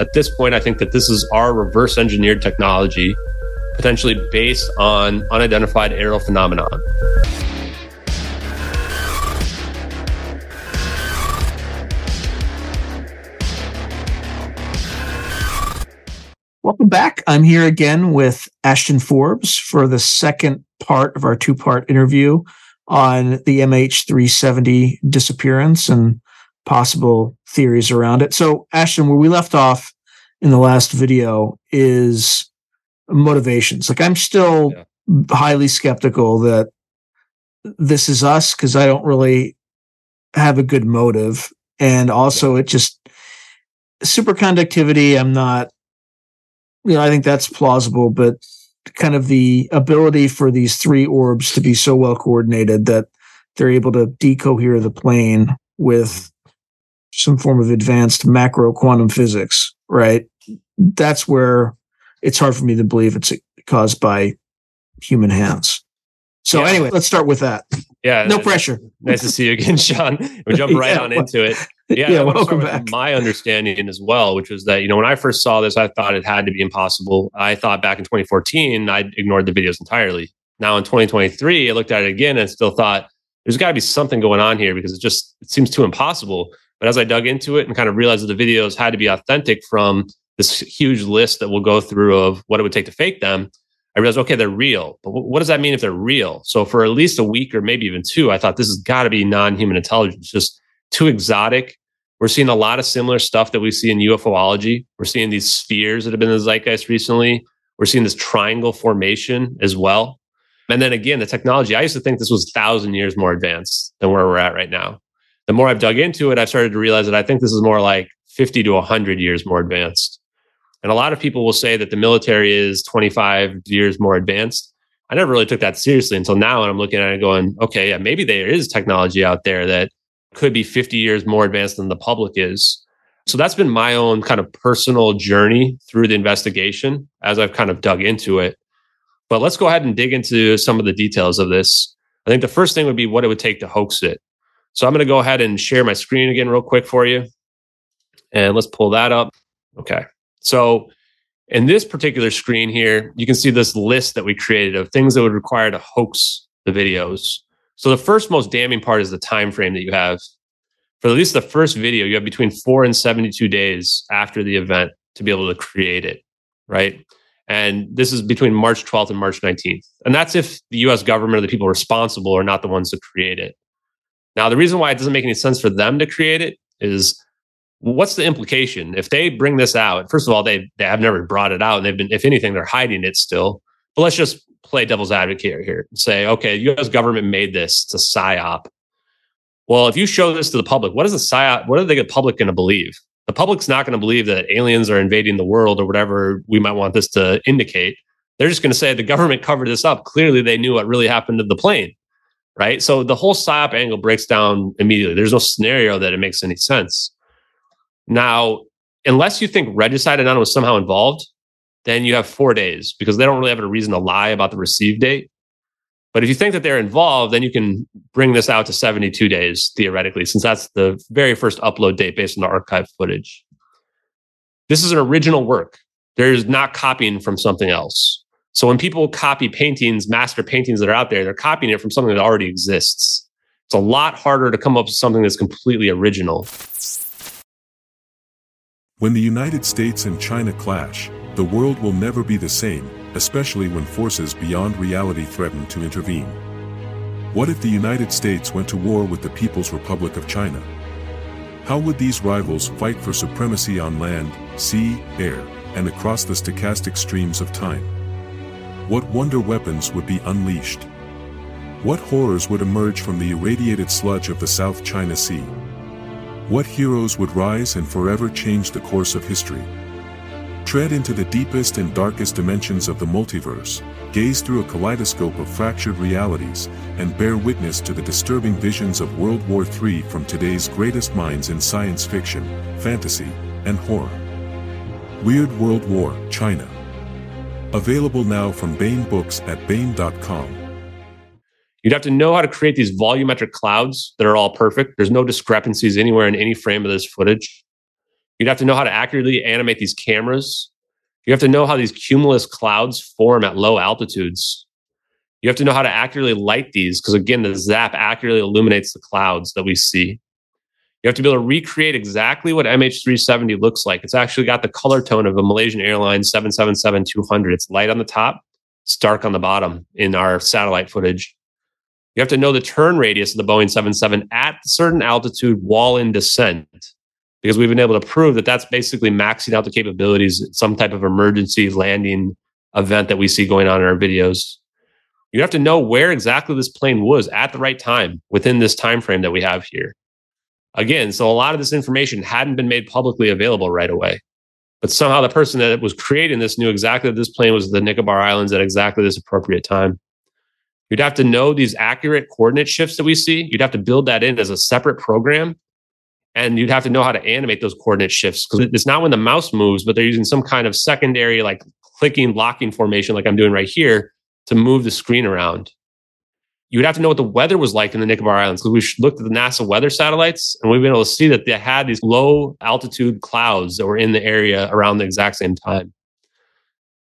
At this point, I think that this is our reverse engineered technology, potentially based on unidentified aerial phenomenon. Welcome back. I'm here again with Ashton Forbes for the second part of our two-part interview on the MH370 disappearance and possible theories around it. So, Ashton, where we left off in the last video is motivations. Like, I'm still highly skeptical that this is us because I don't really have a good motive. And also, it just superconductivity, I'm not. You know, I think that's plausible, but kind of the ability for these three orbs to be so well coordinated that they're able to decohere the plane with some form of advanced macro quantum physics, right? That's where it's hard for me to believe it's caused by human hands. So anyway, let's start with that. Yeah. No pressure. Nice to see you again, Sean. We'll jump right on into it. Yeah, welcome back. My understanding as well, which was that, you know, when I first saw this, I thought it had to be impossible. I thought back in 2014, I ignored the videos entirely. Now in 2023, I looked at it again and still thought there's got to be something going on here because it seems too impossible. But as I dug into it and kind of realized that the videos had to be authentic from this huge list that we'll go through of what it would take to fake them, I realized, okay, they're real. But what does that mean if they're real? So for at least a week or maybe even two, I thought this has got to be non-human intelligence, just too exotic. We're seeing a lot of similar stuff that we see in UFOlogy. We're seeing these spheres that have been in the zeitgeist recently. We're seeing this triangle formation as well. And then again, the technology, I used to think this was 1,000 years more advanced than where we're at right now. The more I've dug into it, I've started to realize that I think this is more like 50 to 100 years more advanced. And a lot of people will say that the military is 25 years more advanced. I never really took that seriously until now. And I'm looking at it going, okay, yeah, maybe there is technology out there that could be 50 years more advanced than the public is. So that's been my own kind of personal journey through the investigation as I've kind of dug into it. But let's go ahead and dig into some of the details of this. I think the first thing would be what it would take to hoax it. So I'm going to go ahead and share my screen again real quick for you. And let's pull that up. Okay. So in this particular screen here, you can see this list that we created of things that would require to hoax the videos. So the first most damning part is the time frame that you have. For at least the first video, you have between 4 and 72 days after the event to be able to create it, right? And this is between March 12th and March 19th. And that's if the US government or the people responsible are not the ones to create it. Now, the reason why it doesn't make any sense for them to create it is, what's the implication? If they bring this out, first of all, they have never brought it out. And they've been, if anything, they're hiding it still. But let's just play devil's advocate here and say, okay, US government made this. It's a PSYOP. Well, if you show this to the public, what is the PSYOP? What are the public going to believe? The public's not going to believe that aliens are invading the world or whatever we might want this to indicate. They're just going to say the government covered this up. Clearly, they knew what really happened to the plane. Right. So the whole PSYOP angle breaks down immediately. There's no scenario that it makes any sense. Now, unless you think Regicide Anon was somehow involved, then you have 4 days because they don't really have a reason to lie about the receive date. But if you think that they're involved, then you can bring this out to 72 days, theoretically, since that's the very first upload date based on the archive footage. This is an original work. There's not copying from something else. So when people copy paintings, master paintings that are out there, they're copying it from something that already exists. It's a lot harder to come up with something that's completely original. When the United States and China clash, the world will never be the same, especially when forces beyond reality threaten to intervene. What if the United States went to war with the People's Republic of China? How would these rivals fight for supremacy on land, sea, air, and across the stochastic streams of time? What wonder weapons would be unleashed? What horrors would emerge from the irradiated sludge of the South China Sea? What heroes would rise and forever change the course of history? Tread into the deepest and darkest dimensions of the multiverse, gaze through a kaleidoscope of fractured realities, and bear witness to the disturbing visions of World War III from today's greatest minds in science fiction, fantasy, and horror. Weird World War, China. Available now from Bain Books at Bain.com. You'd have to know how to create these volumetric clouds that are all perfect. There's no discrepancies anywhere in any frame of this footage. You'd have to know how to accurately animate these cameras. You have to know how these cumulus clouds form at low altitudes. You have to know how to accurately light these, because again, the ZAP accurately illuminates the clouds that we see. You have to be able to recreate exactly what MH370 looks like. It's actually got the color tone of a Malaysian Airlines 777-200. It's light on the top, it's dark on the bottom in our satellite footage. You have to know the turn radius of the Boeing 777 at a certain altitude while in descent, because we've been able to prove that that's basically maxing out the capabilities at some type of emergency landing event that we see going on in our videos. You have to know where exactly this plane was at the right time within this time frame that we have here. Again, so a lot of this information hadn't been made publicly available right away. But somehow the person that was creating this knew exactly that this plane was at the Nicobar Islands at exactly this appropriate time. You'd have to know these accurate coordinate shifts that we see. You'd have to build that in as a separate program. And you'd have to know how to animate those coordinate shifts, because it's not when the mouse moves, but they're using some kind of secondary, like clicking, locking formation, like I'm doing right here, to move the screen around. You would have to know what the weather was like in the Nicobar Islands, because we've looked at the NASA weather satellites and we've been able to see that they had these low altitude clouds that were in the area around the exact same time.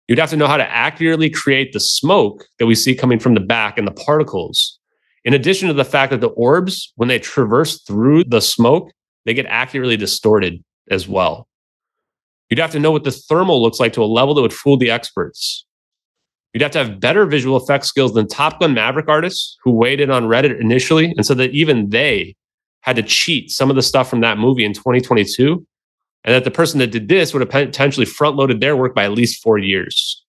You'd have to know how to accurately create the smoke that we see coming from the back and the particles. In addition to the fact that the orbs, when they traverse through the smoke, they get accurately distorted as well. You'd have to know what the thermal looks like to a level that would fool the experts. You'd have to have better visual effects skills than Top Gun Maverick artists who weighed in on Reddit initially. And so that even they had to cheat some of the stuff from that movie in 2022. And that the person that did this would have potentially front-loaded their work by at least 4 years.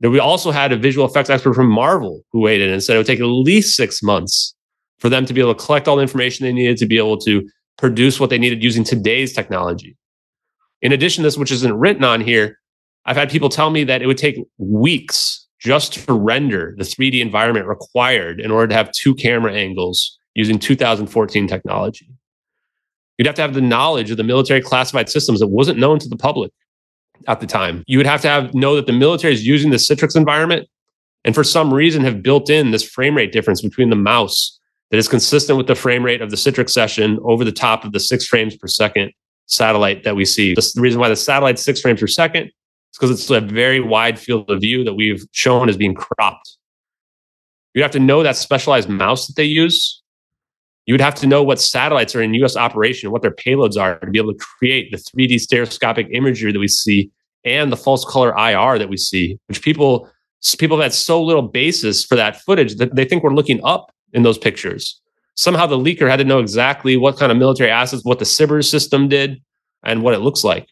Then we also had a visual effects expert from Marvel who weighed in and said it would take at least 6 months for them to be able to collect all the information they needed to be able to produce what they needed using today's technology. In addition to this, which isn't written on here, I've had people tell me that it would take weeks just to render the 3D environment required in order to have 2 camera angles using 2014 technology. You'd have to have the knowledge of the military classified systems that wasn't known to the public at the time. You would have to know that the military is using the Citrix environment and for some reason have built in this frame rate difference between the mouse that is consistent with the frame rate of the Citrix session over the top of the 6 frames per second satellite that we see. That's the reason why the satellite's 6 frames per second is because it's a very wide field of view that we've shown as being cropped. You'd have to know that specialized mouse that they use. You'd have to know what satellites are in U.S. operation, what their payloads are, to be able to create the 3D stereoscopic imagery that we see and the false color IR that we see, which people have had so little basis for that footage that they think we're looking up in those pictures. Somehow the leaker had to know exactly what kind of military assets, what the SBIRS system did, and what it looks like.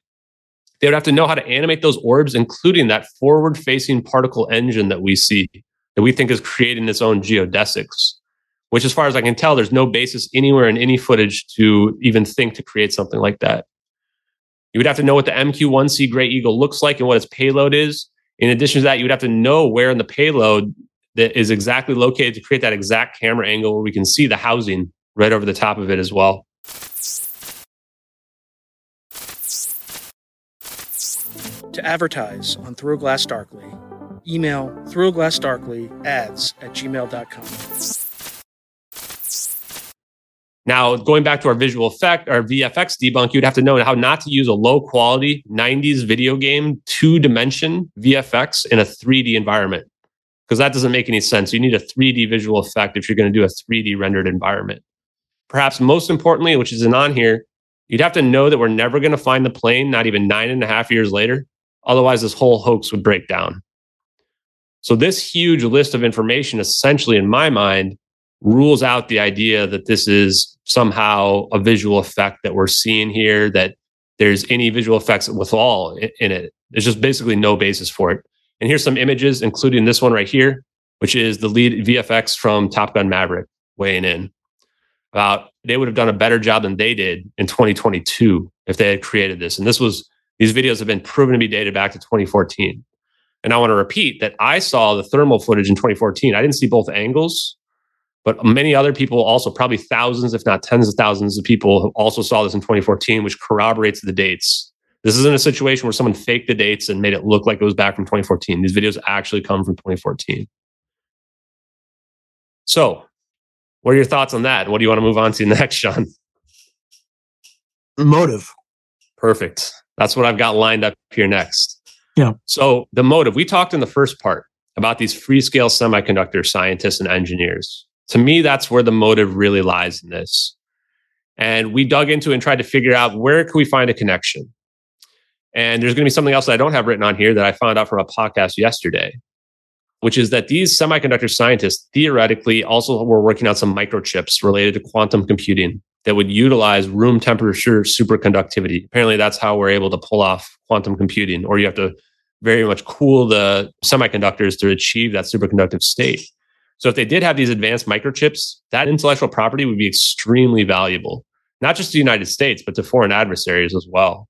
They would have to know how to animate those orbs, including that forward-facing particle engine that we see, that we think is creating its own geodesics, which as far as I can tell, there's no basis anywhere in any footage to even think to create something like that. You would have to know what the MQ-1C Gray Eagle looks like and what its payload is. In addition to that, you would have to know where in the payload that is exactly located to create that exact camera angle where we can see the housing right over the top of it as well. To advertise on Through a Glass Darkly, email throughaglassdarkly@gmail.com. Now, going back to our visual effect, our VFX debunk, you'd have to know how not to use a low-quality 90s video game 2D VFX in a 3D environment, because that doesn't make any sense. You need a 3D visual effect if you're going to do a 3D rendered environment. Perhaps most importantly, which isn't on here, you'd have to know that we're never going to find the plane, not even 9.5 years later. Otherwise, this whole hoax would break down. So this huge list of information, essentially, in my mind, rules out the idea that this is somehow a visual effect that we're seeing here, that there's any visual effects with all in it. There's just basically no basis for it. And here's some images, including this one right here, which is the lead VFX from Top Gun Maverick weighing in. They would have done a better job than they did in 2022 if they had created this. And these videos have been proven to be dated back to 2014. And I want to repeat that I saw the thermal footage in 2014. I didn't see both angles, but many other people also, probably thousands, if not tens of thousands of people, also saw this in 2014, which corroborates the dates. This isn't a situation where someone faked the dates and made it look like it was back from 2014. These videos actually come from 2014. So what are your thoughts on that? What do you want to move on to next, Sean? Motive. Perfect. That's what I've got lined up here next. Yeah. So the motive, we talked in the first part about these free scale semiconductor scientists and engineers. To me, that's where the motive really lies in this. And we dug into and tried to figure out where can we find a connection. And there's going to be something else that I don't have written on here that I found out from a podcast yesterday, which is that these semiconductor scientists theoretically also were working on some microchips related to quantum computing that would utilize room temperature superconductivity. Apparently, that's how we're able to pull off quantum computing, or you have to very much cool the semiconductors to achieve that superconductive state. So if they did have these advanced microchips, that intellectual property would be extremely valuable, not just to the United States, but to foreign adversaries as well.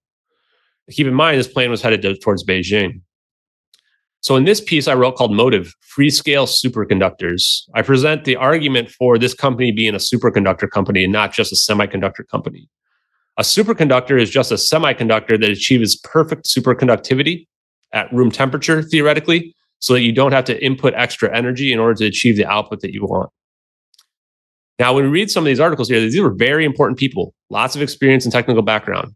Keep in mind, this plane was headed towards Beijing. So in this piece I wrote called Motive, Free Scale Superconductors, I present the argument for this company being a superconductor company and not just a semiconductor company. A superconductor is just a semiconductor that achieves perfect superconductivity at room temperature, theoretically, so that you don't have to input extra energy in order to achieve the output that you want. Now, when we read some of these articles here, these were very important people, lots of experience and technical background.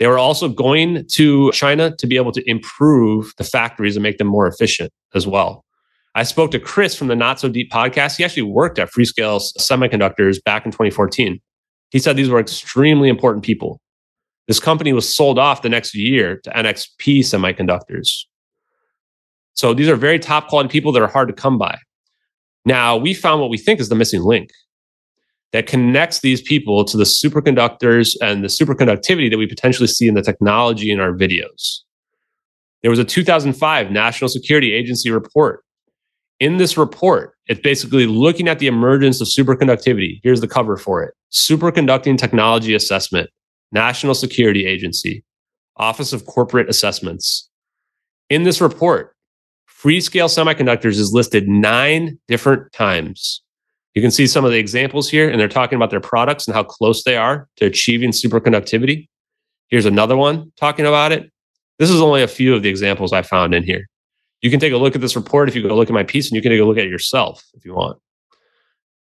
They were also going to China to be able to improve the factories and make them more efficient as well. I spoke to Chris from the Not So Deep podcast. He actually worked at Freescale Semiconductors back in 2014. He said these were extremely important people. This company was sold off the next year to NXP Semiconductors. So these are very top quality people that are hard to come by. Now, we found what we think is the missing link that connects these people to the superconductors and the superconductivity that we potentially see in the technology in our videos. There was a 2005 National Security Agency report. In this report, it's basically looking at the emergence of superconductivity. Here's the cover for it. Superconducting Technology Assessment, National Security Agency, Office of Corporate Assessments. In this report, free-scale semiconductors is listed 9 different times. You can see some of the examples here, and they're talking about their products and how close they are to achieving superconductivity. Here's another one talking about it. This is only a few of the examples I found in here. You can take a look at this report if you go look at my piece, and you can take a look at it yourself if you want.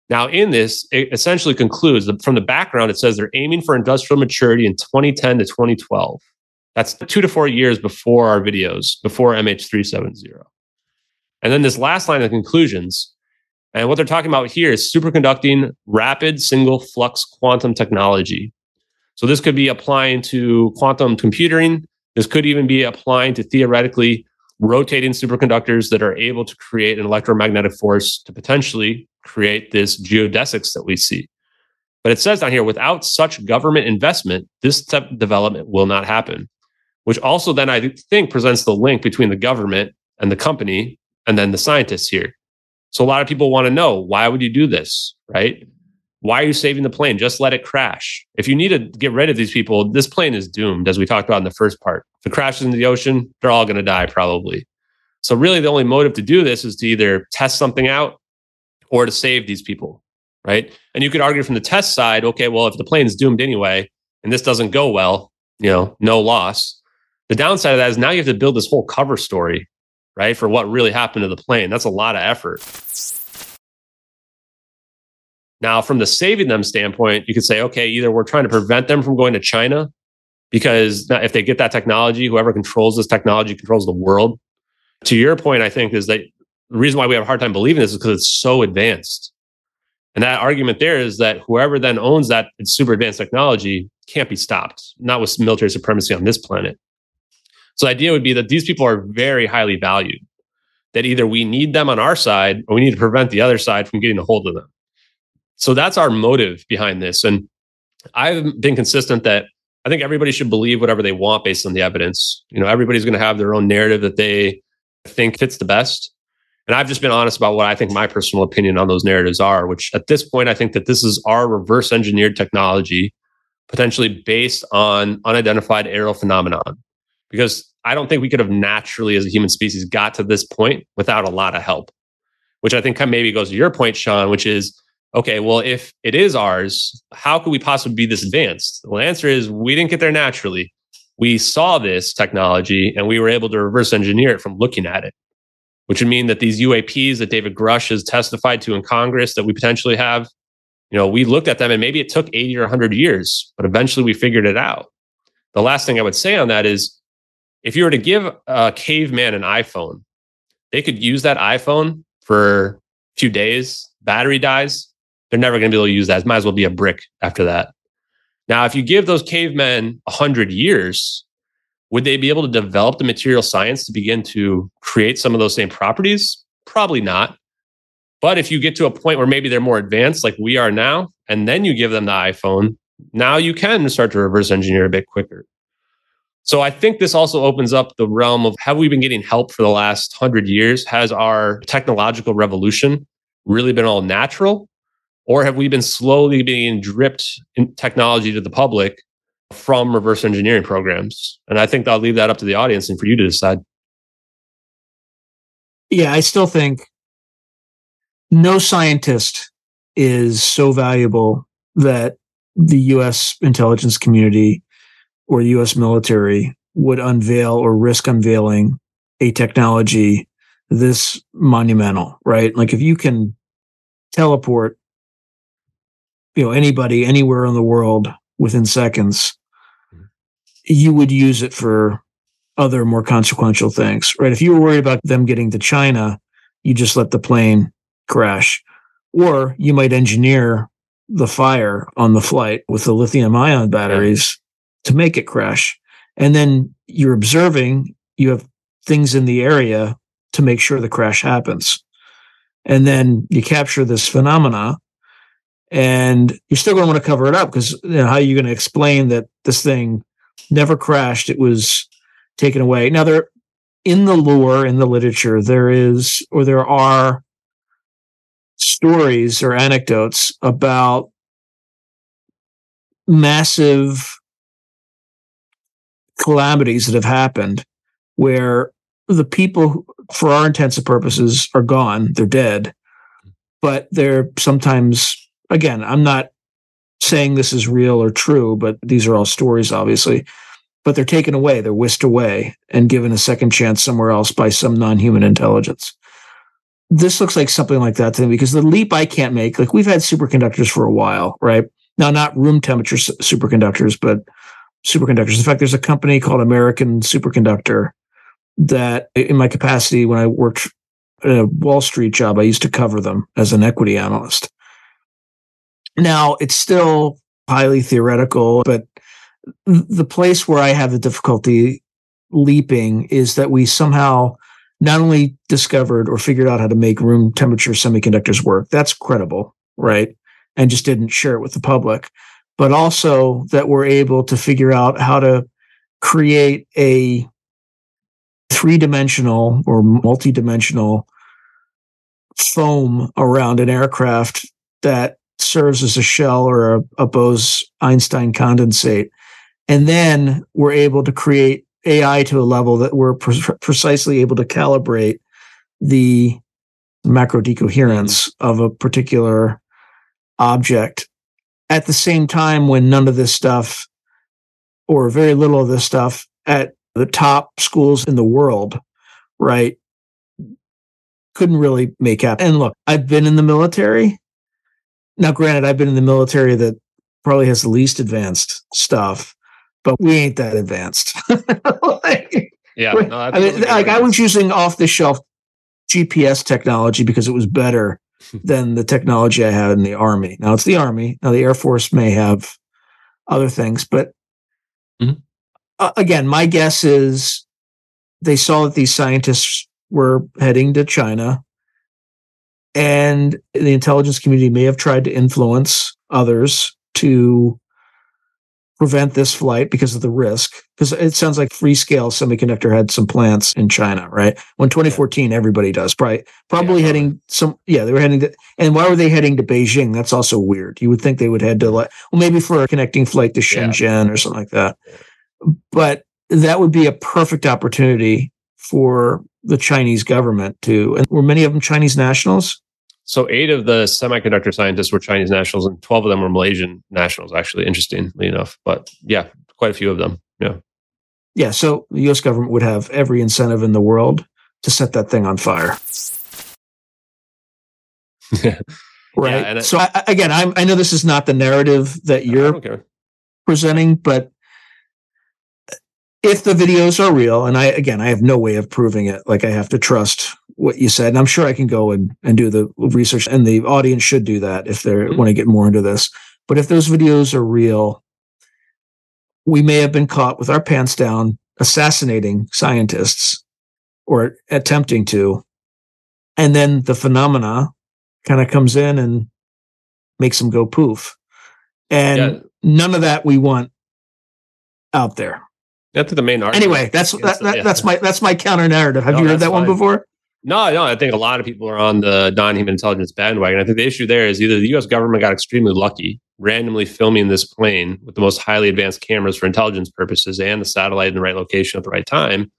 Now, in this, it essentially concludes that from the background, it says they're aiming for industrial maturity in 2010 to 2012. That's 2 to 4 years before our videos, before MH370. And then this last line of conclusions. And what they're talking about here is superconducting rapid single flux quantum technology. So this could be applying to quantum computing. This could even be applying to theoretically rotating superconductors that are able to create an electromagnetic force to potentially create this geodesics that we see. But it says down here, without such government investment, this type of development will not happen, which also then I think presents the link between the government and the company and then the scientists here. So a lot of people want to know, why would you do this, right? Why are you saving the plane? Just let it crash. If you need to get rid of these people, this plane is doomed, as we talked about in the first part. If it crashes into the ocean, they're all going to die probably. So really the only motive to do this is to either test something out or to save these people, right? And you could argue from the test side, okay, well, if the plane's doomed anyway, and this doesn't go well, no loss. The downside of that is now you have to build this whole cover story, right, for what really happened to the plane. That's a lot of effort. Now, from the saving them standpoint, you could say, okay, either we're trying to prevent them from going to China, because if they get that technology, whoever controls this technology controls the world. To your point, I think, is that the reason why we have a hard time believing this is because it's so advanced. And that argument there is that whoever then owns that super advanced technology can't be stopped, not with military supremacy on this planet. So the idea would be that these people are very highly valued, that either we need them on our side or we need to prevent the other side from getting a hold of them. So that's our motive behind this. And I've been consistent that I think everybody should believe whatever they want based on the evidence. Everybody's going to have their own narrative that they think fits the best. And I've just been honest about what I think my personal opinion on those narratives are, which at this point, I think that this is our reverse engineered technology, potentially based on unidentified aerial phenomenon. Because I don't think we could have naturally, as a human species, got to this point without a lot of help, which I think maybe goes to your point, Sean, which is, okay, well, if it is ours, how could we possibly be this advanced? Well, the answer is we didn't get there naturally. We saw this technology and we were able to reverse engineer it from looking at it, which would mean that these UAPs that David Grusch has testified to in Congress that we potentially have, we looked at them and maybe it took 80 or 100 years, but eventually we figured it out. The last thing I would say on that is, if you were to give a caveman an iPhone, they could use that iPhone for a few days, battery dies. They're never going to be able to use that. It might as well be a brick after that. Now, if you give those cavemen 100 years, would they be able to develop the material science to begin to create some of those same properties? Probably not. But if you get to a point where maybe they're more advanced, like we are now, and then you give them the iPhone, now you can start to reverse engineer a bit quicker. So I think this also opens up the realm of, have we been getting help for the last 100 years? Has our technological revolution really been all natural? Or have we been slowly being dripped in technology to the public from reverse engineering programs? And I think I'll leave that up to the audience and for you to decide. Yeah, I still think no scientist is so valuable that the U.S. intelligence community or U.S. military would unveil or risk unveiling a technology this monumental, right? Like, if you can teleport, you know, anybody anywhere in the world within seconds, you would use it for other more consequential things, right? If you were worried about them getting to China, you just let the plane crash, or you might engineer the fire on the flight with the lithium-ion batteries to make it crash. And then you're observing, you have things in the area to make sure the crash happens. And then you capture this phenomena, and you're still going to want to cover it up, because, you know, how are you going to explain that this thing never crashed? It was taken away. Now, there, in the lore, in the literature, there are stories or anecdotes about massive calamities that have happened where the people who, for our intents and purposes, are gone, they're dead, but they're sometimes, again, I'm not saying this is real or true, but these are all stories, obviously, but they're taken away, they're whisked away and given a second chance somewhere else by some non-human intelligence. This looks like something like that to me, because the leap I can't make, like, we've had superconductors for a while, right? Now, not room temperature superconductors, but superconductors. In fact, there's a company called American Superconductor that, in my capacity, when I worked at a Wall Street job, I used to cover them as an equity analyst. Now, it's still highly theoretical, but the place where I have the difficulty leaping is that we somehow not only discovered or figured out how to make room temperature semiconductors work, that's credible, right? And just didn't share it with the public, but also that we're able to figure out how to create a three-dimensional or multi-dimensional foam around an aircraft that serves as a shell or a Bose-Einstein condensate. And then we're able to create AI to a level that we're precisely able to calibrate the macro decoherence of a particular object at the same time when none of this stuff, or very little of this stuff, at the top schools in the world, right, couldn't really make happen. And look, I've been in the military. Now, granted, I've been in the military that probably has the least advanced stuff, but we ain't that advanced. I was using off-the-shelf GPS technology because it was better than the technology I had in the Army. Now, it's the Army. Now, the Air Force may have other things, but again, my guess is they saw that these scientists were heading to China, and the intelligence community may have tried to influence others to prevent this flight because of the risk. Because it sounds like Freescale Semiconductor had some plants in China, right? Well, in 2014, everybody does, right? Probably heading some, they were heading to, and why were they heading to Beijing? That's also weird. You would think they would head to, like, well, maybe for a connecting flight to Shenzhen or something like that. But that would be a perfect opportunity for the Chinese government to, and were many of them Chinese nationals? So 8 of the semiconductor scientists were Chinese nationals, and 12 of them were Malaysian nationals, actually, interestingly enough. But yeah, quite a few of them. Yeah. So the U.S. government would have every incentive in the world to set that thing on fire. Right. Yeah, so again, I know this is not the narrative that you're presenting, but if the videos are real, and I have no way of proving it. Like, I have to trust what you said, and I'm sure I can go and do the research, and the audience should do that if they want to get more into this. But if those videos are real, we may have been caught with our pants down assassinating scientists, or attempting to, and then the phenomena kind of comes in and makes them go poof. And none of that we want out there. That's the main argument. Anyway, that's my counter narrative. Have you heard that one before? No. I think a lot of people are on the non-human intelligence bandwagon. I think the issue there is either the U.S. government got extremely lucky randomly filming this plane with the most highly advanced cameras for intelligence purposes and the satellite in the right location at the right time,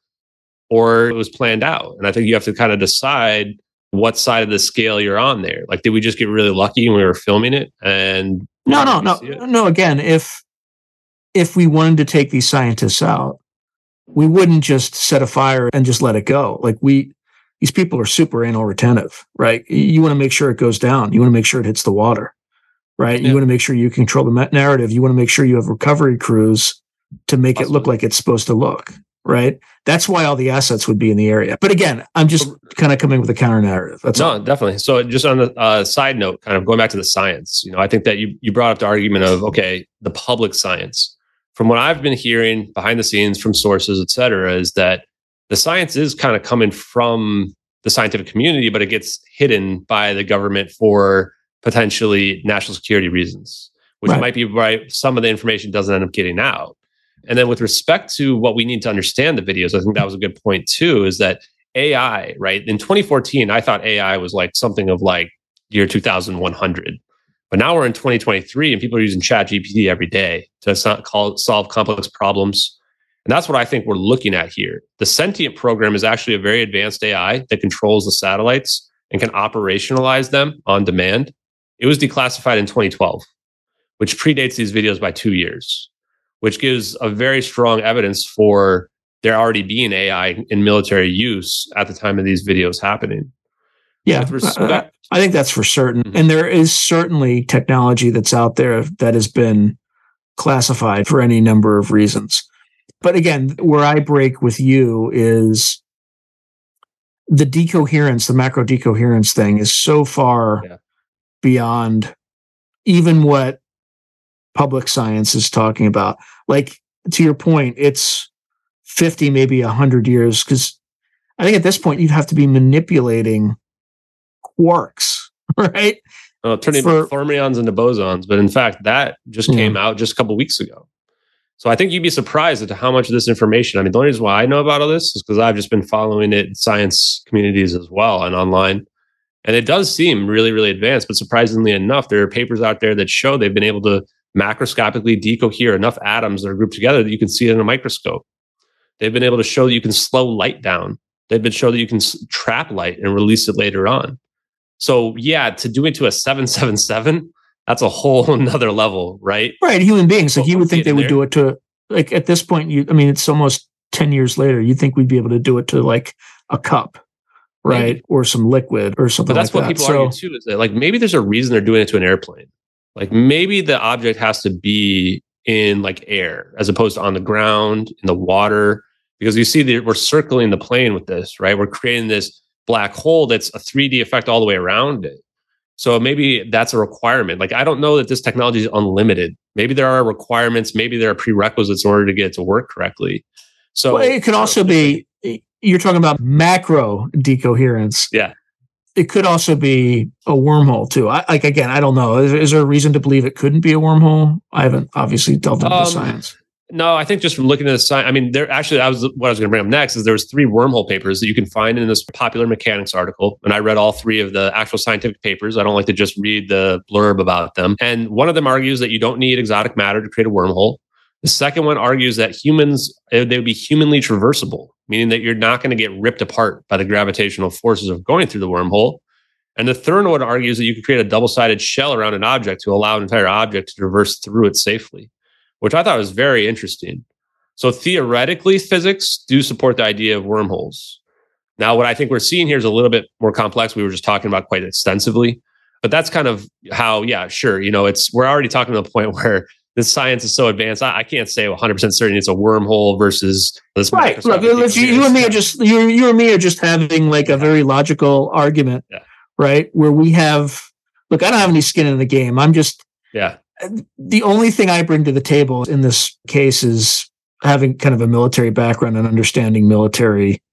or it was planned out. And I think you have to kind of decide what side of the scale you're on there. Like, did we just get really lucky and we were filming it? And no. Again, if we wanted to take these scientists out, we wouldn't just set a fire and just let it go. Like, these people are super anal retentive, right? You want to make sure it goes down. You want to make sure it hits the water, right? Yeah. You want to make sure you control the narrative. You want to make sure you have recovery crews to make it look like it's supposed to look, right? That's why all the assets would be in the area. But again, I'm just kind of coming with a counter narrative. Definitely. So just on the side note, kind of going back to the science, I think that you brought up the argument of, okay, the public science. From what I've been hearing behind the scenes from sources, et cetera, is that the science is kind of coming from the scientific community, but it gets hidden by the government for potentially national security reasons, which might be why some of the information doesn't end up getting out. And then with respect to what we need to understand the videos, I think that was a good point too, is that AI, right? In 2014, I thought AI was like something of like year 2100. But now we're in 2023 and people are using ChatGPT every day to solve complex problems. And that's what I think we're looking at here. The Sentient program is actually a very advanced AI that controls the satellites and can operationalize them on demand. It was declassified in 2012, which predates these videos by 2 years, which gives a very strong evidence for there already being AI in military use at the time of these videos happening. Yeah, with respect, I think that's for certain. Mm-hmm. And there is certainly technology that's out there that has been classified for any number of reasons. But again, where I break with you is the decoherence, the macro decoherence thing is so far beyond even what public science is talking about. Like, to your point, it's 50, maybe 100 years, because I think at this point you'd have to be manipulating quarks, right? Turning fermions into bosons. But in fact, that just came out just a couple weeks ago. So I think you'd be surprised at how much of this information, I mean, the only reason why I know about all this is because I've just been following it in science communities as well and online. And it does seem really, really advanced, but surprisingly enough, there are papers out there that show they've been able to macroscopically decohere enough atoms that are grouped together that you can see it in a microscope. They've been able to show that you can slow light down. They've been shown that you can trap light and release it later on. So yeah, to do it to a 777, that's a whole nother level, right? Right. Human beings. Like, you would think they would do it to, like, at this point, it's almost 10 years later. You'd think we'd be able to do it to like a cup, right? Maybe. Or some liquid or something like that. But that's what people argue too, is that like, maybe there's a reason they're doing it to an airplane. Like, maybe the object has to be in like air as opposed to on the ground, in the water, because you see that we're circling the plane with this, right? We're creating this black hole that's a 3D effect all the way around it. So maybe that's a requirement. Like, I don't know that this technology is unlimited. Maybe there are requirements. Maybe there are prerequisites in order to get it to work correctly. So it could also be, you're talking about macro decoherence. Yeah. It could also be a wormhole too. I don't know. Is there a reason to believe it couldn't be a wormhole? I haven't obviously delved into science. No, I think just from looking at the science, I mean, what I was going to bring up next is there was 3 wormhole papers that you can find in this Popular Mechanics article. And I read all 3 of the actual scientific papers. I don't like to just read the blurb about them. And one of them argues that you don't need exotic matter to create a wormhole. The second one argues that they would be humanly traversable, meaning that you're not going to get ripped apart by the gravitational forces of going through the wormhole. And the third one argues that you can create a double-sided shell around an object to allow an entire object to traverse through it safely, which I thought was very interesting. So theoretically, physics do support the idea of wormholes. Now, what I think we're seeing here is a little bit more complex. We were just talking about quite extensively, but that's kind of how, we're already talking to the point where the science is so advanced. I can't say 100% certain it's a wormhole versus this. Right. Look, you and me are just having like a very logical argument, right? Where we have, look, I don't have any skin in the game. I'm just, the only thing I bring to the table in this case is having kind of a military background and understanding military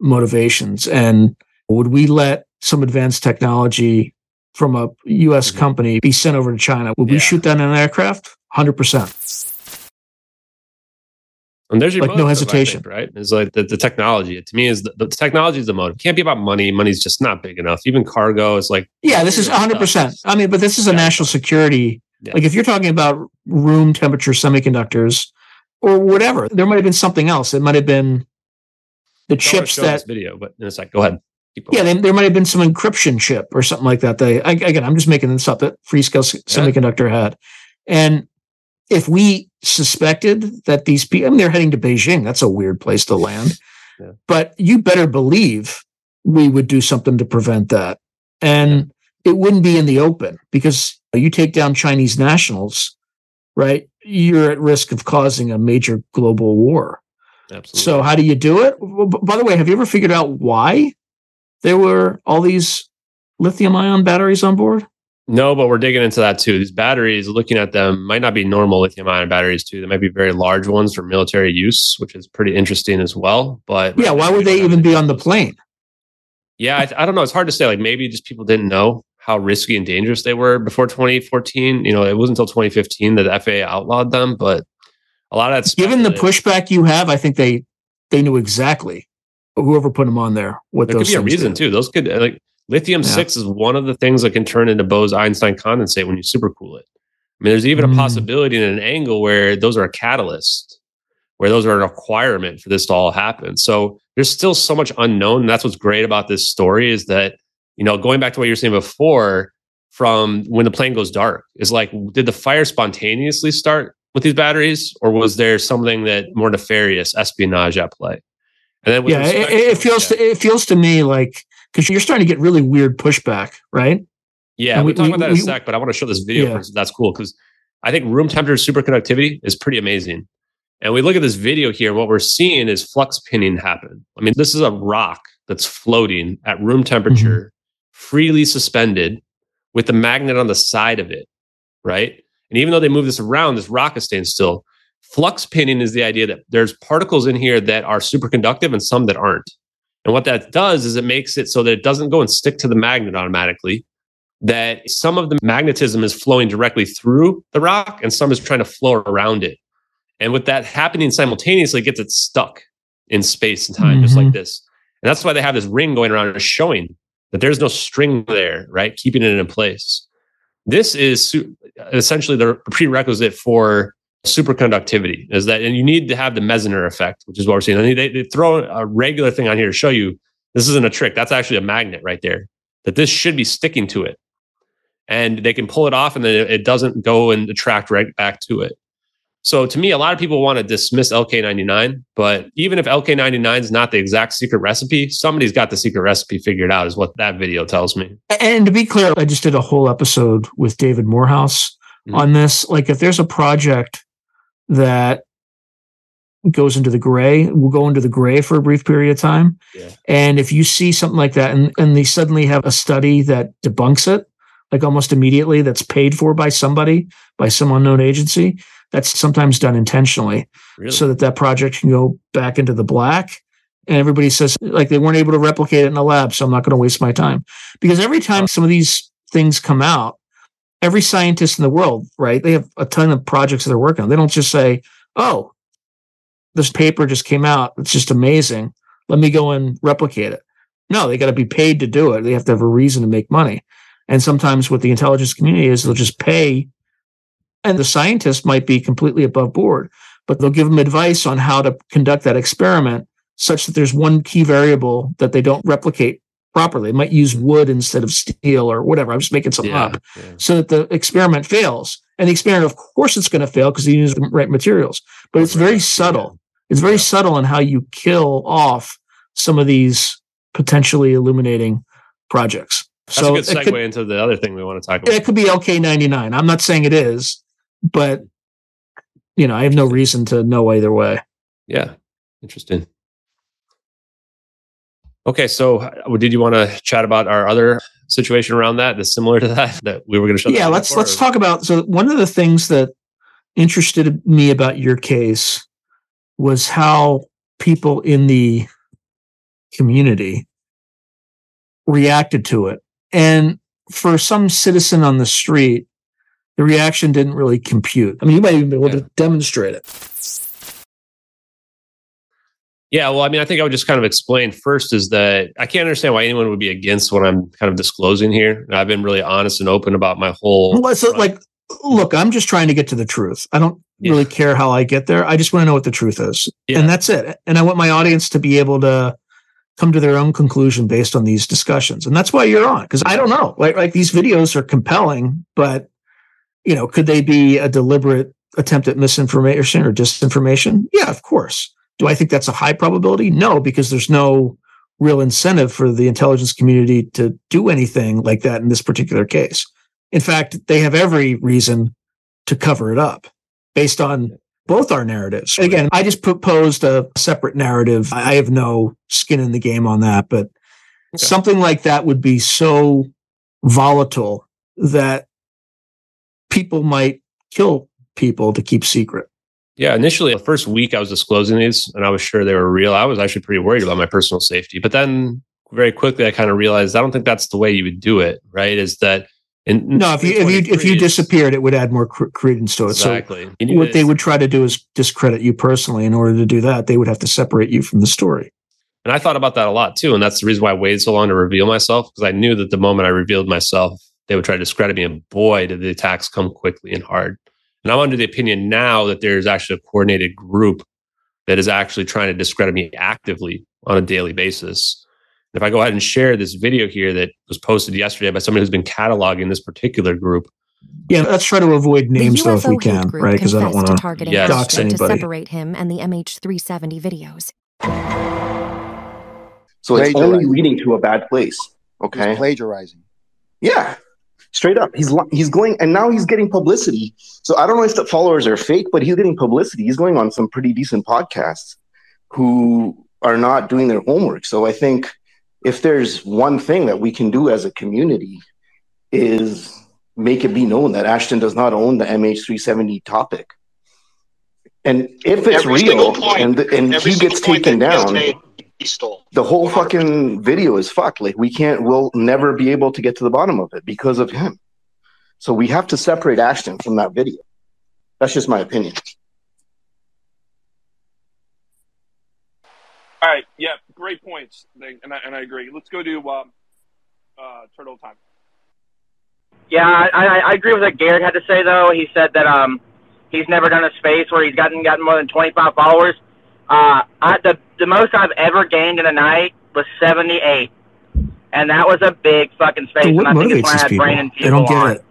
motivations. And would we let some advanced technology from a U.S. company be sent over to China? Would we shoot down an aircraft? 100%. And there's your like motive, no hesitation, think, right? It's like the technology. To me, is the technology is the motive. It can't be about money. Money's just not big enough. Even cargo is like this is 100%. I mean, but this is a national security. Yeah. Like if you're talking about room temperature semiconductors or whatever, there might have been something else. It might have been the chips that this video. But it's like, go ahead. There might have been some encryption chip or something like that. I'm just making this up that Freescale Semiconductor had. And if we suspected that these people, I mean, they're heading to Beijing. That's a weird place to land. But you better believe we would do something to prevent that. And it wouldn't be in the open because you take down Chinese nationals, right? You're at risk of causing a major global war. Absolutely. So how do you do it? By the way, have you ever figured out why there were all these lithium-ion batteries on board? No, but we're digging into that too. These batteries, looking at them, might not be normal lithium-ion batteries too. They might be very large ones for military use, which is pretty interesting as well. But why would they even be on the plane? Yeah, I don't know. It's hard to say. Like maybe just people didn't know how risky and dangerous they were before 2014. You know, it wasn't until 2015 that the FAA outlawed them. But a lot of that's given the pushback you have, I think they knew exactly. Whoever put them on there, what there those could be a reason too. Those could like lithium-6 is one of the things that can turn into Bose-Einstein condensate when you supercool it. I mean, there's even a possibility in an angle where those are a catalyst, where those are a requirement for this to all happen. So there's still so much unknown. And that's what's great about this story is that, you know, going back to what you were saying before, from when the plane goes dark, is like, did the fire spontaneously start with these batteries, or was there something that more nefarious espionage at play? And then it feels to me like, because you're starting to get really weird pushback, right? Yeah, we'll talk about that in a sec, but I want to show this video first. That's cool, because I think room temperature superconductivity is pretty amazing. And we look at this video here, what we're seeing is flux pinning happen. I mean, this is a rock that's floating at room temperature, freely suspended with the magnet on the side of it, right? And even though they move this around, this rock is staying still. Flux pinning is the idea that there's particles in here that are superconductive and some that aren't. And what that does is it makes it so that it doesn't go and stick to the magnet automatically, that some of the magnetism is flowing directly through the rock and some is trying to flow around it. And with that happening simultaneously, it gets it stuck in space and time, just like this. And that's why they have this ring going around and showing that there's no string there, right? Keeping it in place. This is essentially the prerequisite for superconductivity, is that, and you need to have the Meissner effect, which is what we're seeing. And they throw a regular thing on here to show you this isn't a trick. That's actually a magnet right there, that this should be sticking to it. And they can pull it off and then it doesn't go and attract right back to it. So to me, a lot of people want to dismiss LK-99, but even if LK-99 is not the exact secret recipe, somebody's got the secret recipe figured out, is what that video tells me. And to be clear, I just did a whole episode with David Morehouse on this. Like if there's a project that goes into the gray, will go into the gray for a brief period of time. Yeah. And if you see something like that and they suddenly have a study that debunks it, like almost immediately, that's paid for by somebody, by some unknown agency, that's sometimes done intentionally so that that project can go back into the black. And everybody says like they weren't able to replicate it in the lab, so I'm not going to waste my time. Because every time some of these things come out, every scientist in the world, right, they have a ton of projects that they're working on. They don't just say, oh, this paper just came out. It's just amazing. Let me go and replicate it. No, they got to be paid to do it. They have to have a reason to make money. And sometimes what the intelligence community is, they'll just pay. And the scientist might be completely above board, but they'll give them advice on how to conduct that experiment such that there's one key variable that they don't replicate properly. It might use wood instead of steel or whatever. I'm just making something up so that the experiment fails. And the experiment, of course, it's going to fail because you use the right materials, but it's very subtle. It's very subtle in how you kill off some of these potentially illuminating projects. That's so a good segue into the other thing we want to talk about. It could be LK-99. I'm not saying it is, but you know, I have no reason to know either way. Yeah. Interesting. Okay. So did you want to chat about our other situation around that that's similar to that we were going to shut down? Yeah. Let's talk about, so one of the things that interested me about your case was how people in the community reacted to it. And for some citizen on the street, the reaction didn't really compute. I mean, you might even be able to demonstrate it. Yeah, well, I mean, I think I would just kind of explain first is that I can't understand why anyone would be against what I'm kind of disclosing here. I've been really honest and open about my whole... Well, so, like, look, I'm just trying to get to the truth. I don't really care how I get there. I just want to know what the truth is. Yeah. And that's it. And I want my audience to be able to come to their own conclusion based on these discussions. And that's why you're on, because I don't know. Like these videos are compelling, but... You know, could they be a deliberate attempt at misinformation or disinformation? Yeah, of course. Do I think that's a high probability? No, because there's no real incentive for the intelligence community to do anything like that in this particular case. In fact, they have every reason to cover it up based on both our narratives. Again, I just proposed a separate narrative. I have no skin in the game on that, but something like that would be so volatile that people might kill people to keep secret. Yeah, initially, the first week I was disclosing these and I was sure they were real. I was actually pretty worried about my personal safety. But then very quickly, I kind of realized I don't think that's the way you would do it, right? Is that... If you disappeared, it would add more credence to it. Exactly. So what they would try to do is discredit you personally. In order to do that, they would have to separate you from the story. And I thought about that a lot too. And that's the reason why I waited so long to reveal myself, because I knew that the moment I revealed myself, they would try to discredit me, and boy, did the attacks come quickly and hard. And I'm under the opinion now that there's actually a coordinated group that is actually trying to discredit me actively on a daily basis. And if I go ahead and share this video here that was posted yesterday by somebody who's been cataloging this particular group. Yeah, let's try to avoid names though if we can, right? Because I don't want to dox anybody. To separate him and the MH370 videos. So it's only leading to a bad place. Okay. He's plagiarizing. Yeah. Straight up, he's going, and now he's getting publicity. So I don't know if the followers are fake, but he's getting publicity. He's going on some pretty decent podcasts who are not doing their homework. So I think if there's one thing that we can do as a community is make it be known that Ashton does not own the MH370 topic. And if it's real and he gets taken down, the whole fucking video is fucked. Like, we'll never be able to get to the bottom of it because of him. So we have to separate Ashton from that video. That's just my opinion. All right. Yeah. Great points. And I agree. Let's go to Turtle Time. Yeah. I agree with what Garrett had to say, though. He said that he's never done a space where he's gotten more than 25 followers. The most I've ever gained in a night was 78, and that was a big fucking space. So and I think it's when I had Brandon They don't get on. It.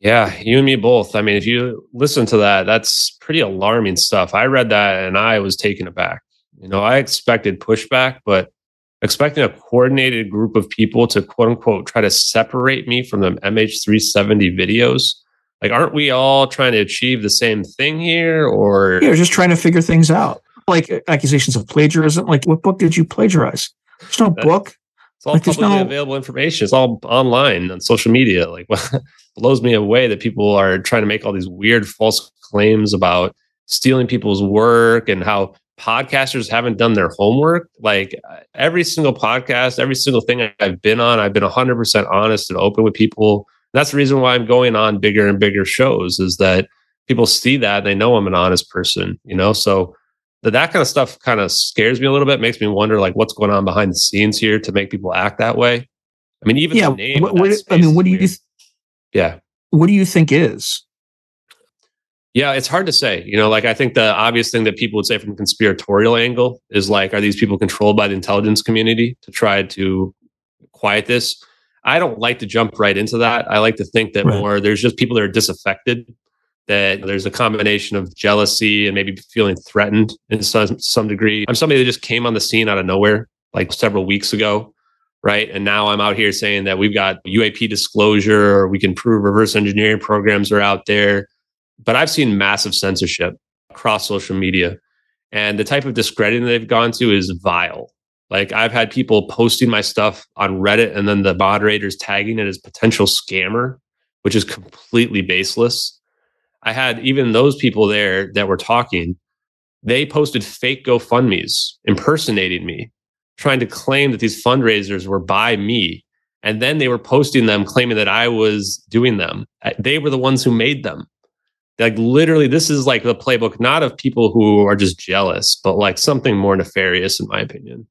Yeah, you and me both. I mean, if you listen to that, that's pretty alarming stuff. I read that and I was taken aback. You know, I expected pushback, but expecting a coordinated group of people to quote unquote try to separate me from the MH370 videos. Like, aren't we all trying to achieve the same thing here? Or yeah, just trying to figure things out. Like accusations of plagiarism. Like, what book did you plagiarize? There's no book. It's all publicly available information. It's all online on social media. Like, what blows me away that people are trying to make all these weird false claims about stealing people's work and how podcasters haven't done their homework. Like, every single podcast, every single thing I've been on, I've been 100% honest and open with people. That's the reason why I'm going on bigger and bigger shows, is that people see that and they know I'm an honest person, you know? So that kind of stuff kind of scares me a little bit, makes me wonder like what's going on behind the scenes here to make people act that way. I mean, even the name of that space, I mean, what do you What do you think is? Yeah, it's hard to say. You know, like I think the obvious thing that people would say from a conspiratorial angle is like, are these people controlled by the intelligence community to try to quiet this? I don't like to jump right into that. I like to think that more there's just people that are disaffected, that there's a combination of jealousy and maybe feeling threatened in some degree. I'm somebody that just came on the scene out of nowhere, like several weeks ago, right? And now I'm out here saying that we've got UAP disclosure, or we can prove reverse engineering programs are out there. But I've seen massive censorship across social media. And the type of discrediting they've gone to is vile. Like, I've had people posting my stuff on Reddit and then the moderators tagging it as potential scammer, which is completely baseless. I had even those people there that were talking, they posted fake GoFundMes impersonating me, trying to claim that these fundraisers were by me. And then they were posting them claiming that I was doing them. They were the ones who made them. Like, literally, this is like the playbook, not of people who are just jealous, but like something more nefarious, in my opinion.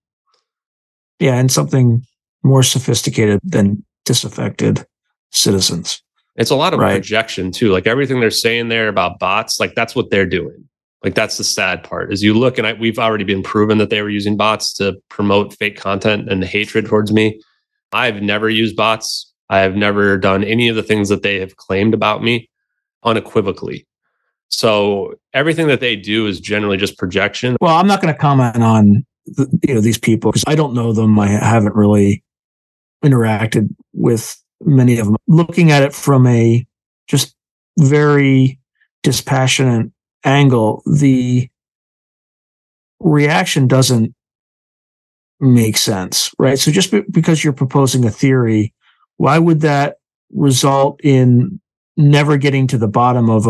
Yeah, and something more sophisticated than disaffected citizens. It's a lot of projection, too. Like, everything they're saying there about bots, like, that's what they're doing. Like, that's the sad part, is you look, and we've already been proven that they were using bots to promote fake content and hatred towards me. I've never used bots. I have never done any of the things that they have claimed about me unequivocally. So everything that they do is generally just projection. Well, I'm not going to comment on these people because I don't know them. I haven't really interacted with many of them. Looking at it from a just very dispassionate angle, the reaction doesn't make sense, right? So just because you're proposing a theory, why would that result in never getting to the bottom of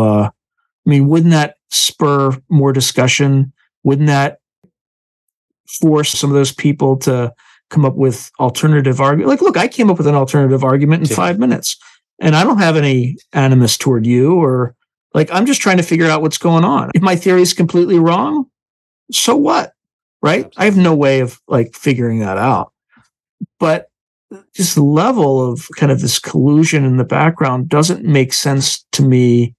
wouldn't that spur more discussion? Wouldn't that force some of those people to come up with alternative argument? Like, look, I came up with an alternative argument in 5 minutes, and I don't have any animus toward you, or like, I'm just trying to figure out what's going on. If my theory is completely wrong, so what? Right? I have no way of like figuring that out. But just the level of kind of this collusion in the background doesn't make sense to me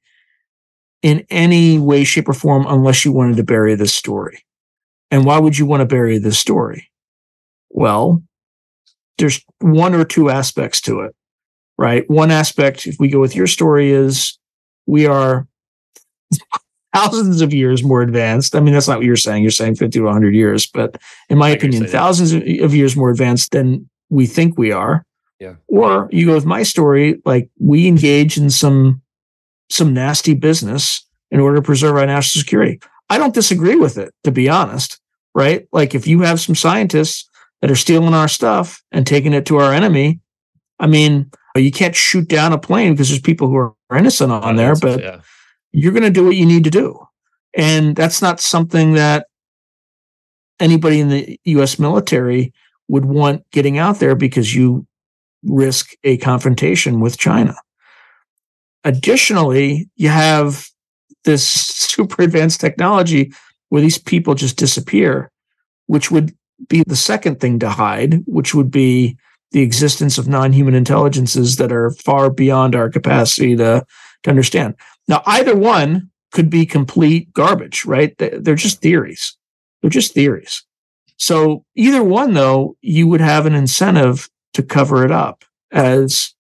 in any way, shape, or form, unless you wanted to bury this story. And why would you want to bury this story? Well, there's one or two aspects to it, right? One aspect, if we go with your story, is we are thousands of years more advanced. I mean, that's not what you're saying. You're saying 50 to 100 years. But in my opinion, thousands of years more advanced than we think we are. Yeah. Or you go with my story, like, we engage in some nasty business in order to preserve our national security. I don't disagree with it, to be honest, right? Like, if you have some scientists that are stealing our stuff and taking it to our enemy, I mean, you can't shoot down a plane because there's people who are innocent on there, but you're going to do what you need to do. And that's not something that anybody in the U.S. military would want getting out there, because you risk a confrontation with China. Additionally, you have this super advanced technology where these people just disappear, which would be the second thing to hide, which would be the existence of non-human intelligences that are far beyond our capacity to understand. Now, either one could be complete garbage, right? They're just theories. They're just theories. So either one, though, you would have an incentive to cover it up as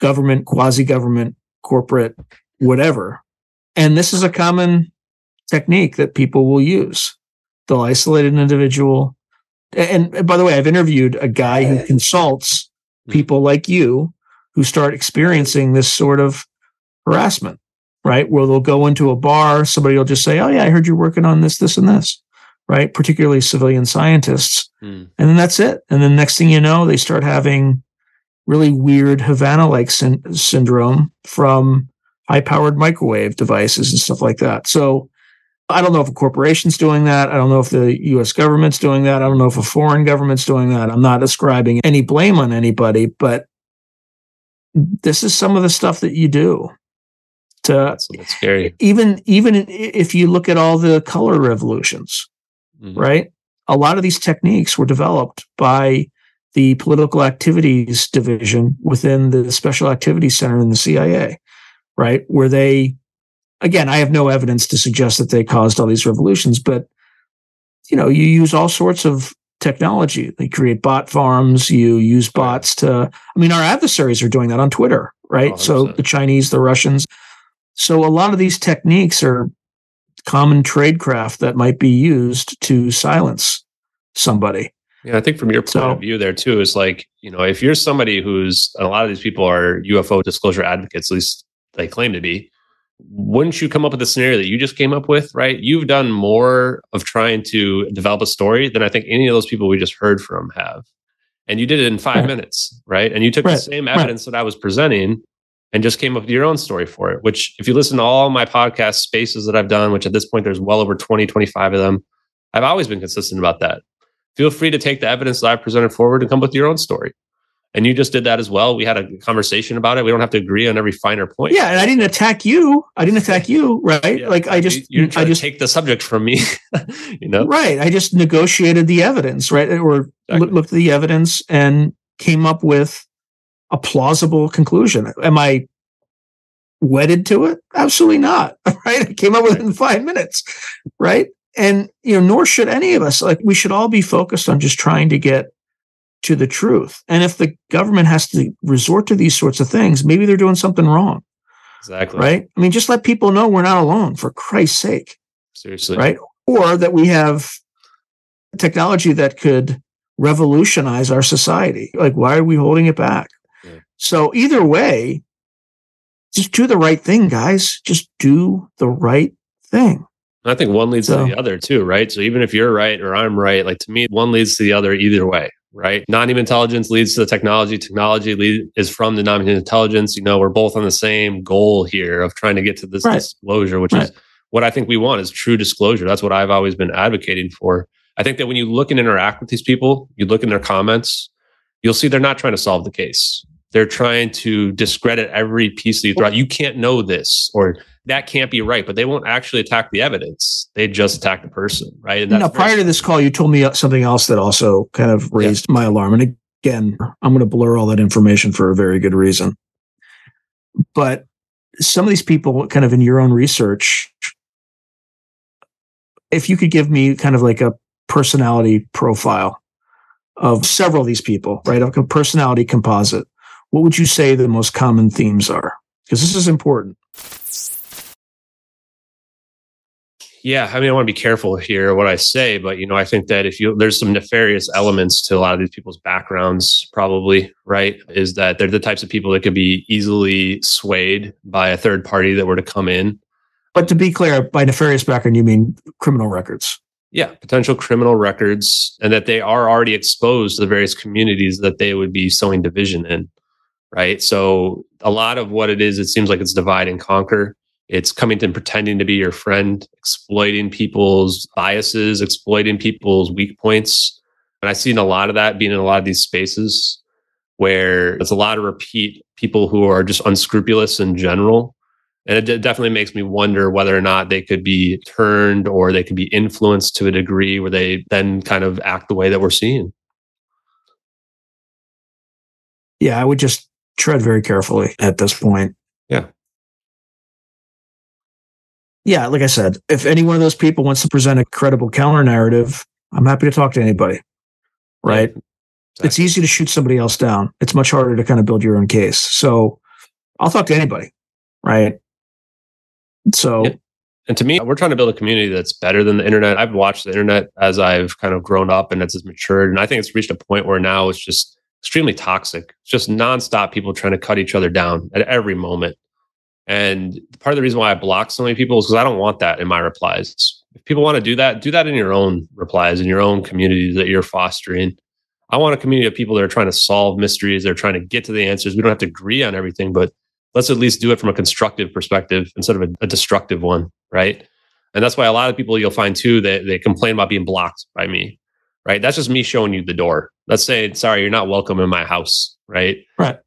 government, quasi-government, corporate, whatever. And this is a common technique that people will use. They'll isolate an individual. And by the way, I've interviewed a guy who consults people like you who start experiencing this sort of harassment, right? Where they'll go into a bar, somebody will just say, oh, yeah, I heard you're working on this, this, and this. Right, particularly civilian scientists. And then that's it. And then next thing you know, they start having really weird Havana-like syndrome from high-powered microwave devices and stuff like that. So I don't know if a corporation's doing that. I don't know if the U.S. government's doing that. I don't know if a foreign government's doing that. I'm not ascribing any blame on anybody, but this is some of the stuff that you do. That's scary. Even if you look at all the color revolutions, right? A lot of these techniques were developed by the political activities division within the Special Activities Center in the CIA, right? Where they, again, I have no evidence to suggest that they caused all these revolutions, but, you use all sorts of technology. They create bot farms. You use bots to, our adversaries are doing that on Twitter, right? 100%. So the Chinese, the Russians. So a lot of these techniques are common tradecraft that might be used to silence somebody. Yeah, I think from your point of view there too is like, if you're somebody who's, and a lot of these people are UFO disclosure advocates, at least they claim to be, wouldn't you come up with the scenario that you just came up with, right? You've done more of trying to develop a story than I think any of those people we just heard from have. And you did it in five minutes, right? And you took the same evidence that I was presenting and just came up with your own story for it, which if you listen to all my podcast spaces that I've done, which at this point there's well over 20, 25 of them, I've always been consistent about that. Feel free to take the evidence that I presented forward and come up with your own story. And you just did that as well. We had a conversation about it. We don't have to agree on every finer point. Yeah, and I didn't attack you. Right? Yeah. Like I just take the subject from me. You know, right? I just negotiated the evidence, right? Or looked at the evidence and came up with a plausible conclusion. Am I wedded to it? Absolutely not. Right? I came up with it in 5 minutes. Right? And you know, nor should any of us. Like we should all be focused on just trying to get to the truth. And if the government has to resort to these sorts of things, maybe they're doing something wrong. Exactly. Right? I mean, just let people know we're not alone, for Christ's sake. Seriously. Right? Or that we have technology that could revolutionize our society. Like, why are we holding it back? Yeah. So either way, just do the right thing, guys. Just do the right thing. I think one leads to the other too, right? So even if you're right or I'm right, like to me, one leads to the other either way. Right? Non-human intelligence leads to the technology. Technology is from the non-human intelligence. You know, we're both on the same goal here of trying to get to this disclosure, which is what I think we want is true disclosure. That's what I've always been advocating for. I think that when you look and interact with these people, you look in their comments, you'll see they're not trying to solve the case. They're trying to discredit every piece that you throw out. You can't know this, or that can't be right, but they won't actually attack the evidence. They just attack the person, right? And that's now, prior to this call, you told me something else that also kind of raised my alarm. And again, I'm going to blur all that information for a very good reason. But some of these people, kind of in your own research, if you could give me kind of like a personality profile of several of these people, right? Like a personality composite, what would you say the most common themes are? Because this is important. Yeah, I mean, I want to be careful here what I say, but you know, I think that if you there's some nefarious elements to a lot of these people's backgrounds, probably, right? Is that they're the types of people that could be easily swayed by a third party that were to come in. But to be clear, by nefarious background, you mean criminal records? Yeah, potential criminal records, and that they are already exposed to the various communities that they would be sowing division in, right? So a lot of what it is, it seems like it's divide and conquer. It's coming and pretending to be your friend, exploiting people's biases, exploiting people's weak points. And I've seen a lot of that being in a lot of these spaces where it's a lot of repeat people who are just unscrupulous in general. And it definitely makes me wonder whether or not they could be turned or they could be influenced to a degree where they then kind of act the way that we're seeing. Yeah, I would just tread very carefully at this point. Yeah. Yeah, like I said, if any one of those people wants to present a credible counter narrative, I'm happy to talk to anybody, right? Exactly. It's easy to shoot somebody else down. It's much harder to kind of build your own case. So I'll talk to anybody, right? So, and to me, we're trying to build a community that's better than the internet. I've watched the internet as I've kind of grown up and it's matured. And I think it's reached a point where now it's just extremely toxic. It's just nonstop people trying to cut each other down at every moment. And part of the reason why I block so many people is because I don't want that in my replies. If people want to do that in your own replies, in your own communities that you're fostering. I want a community of people that are trying to solve mysteries. They're trying to get to the answers. We don't have to agree on everything, but let's at least do it from a constructive perspective instead of a destructive one, right? And that's why a lot of people you'll find too, they complain about being blocked by me, right? That's just me showing you the door. Let's say, sorry, you're not welcome in my house. Right.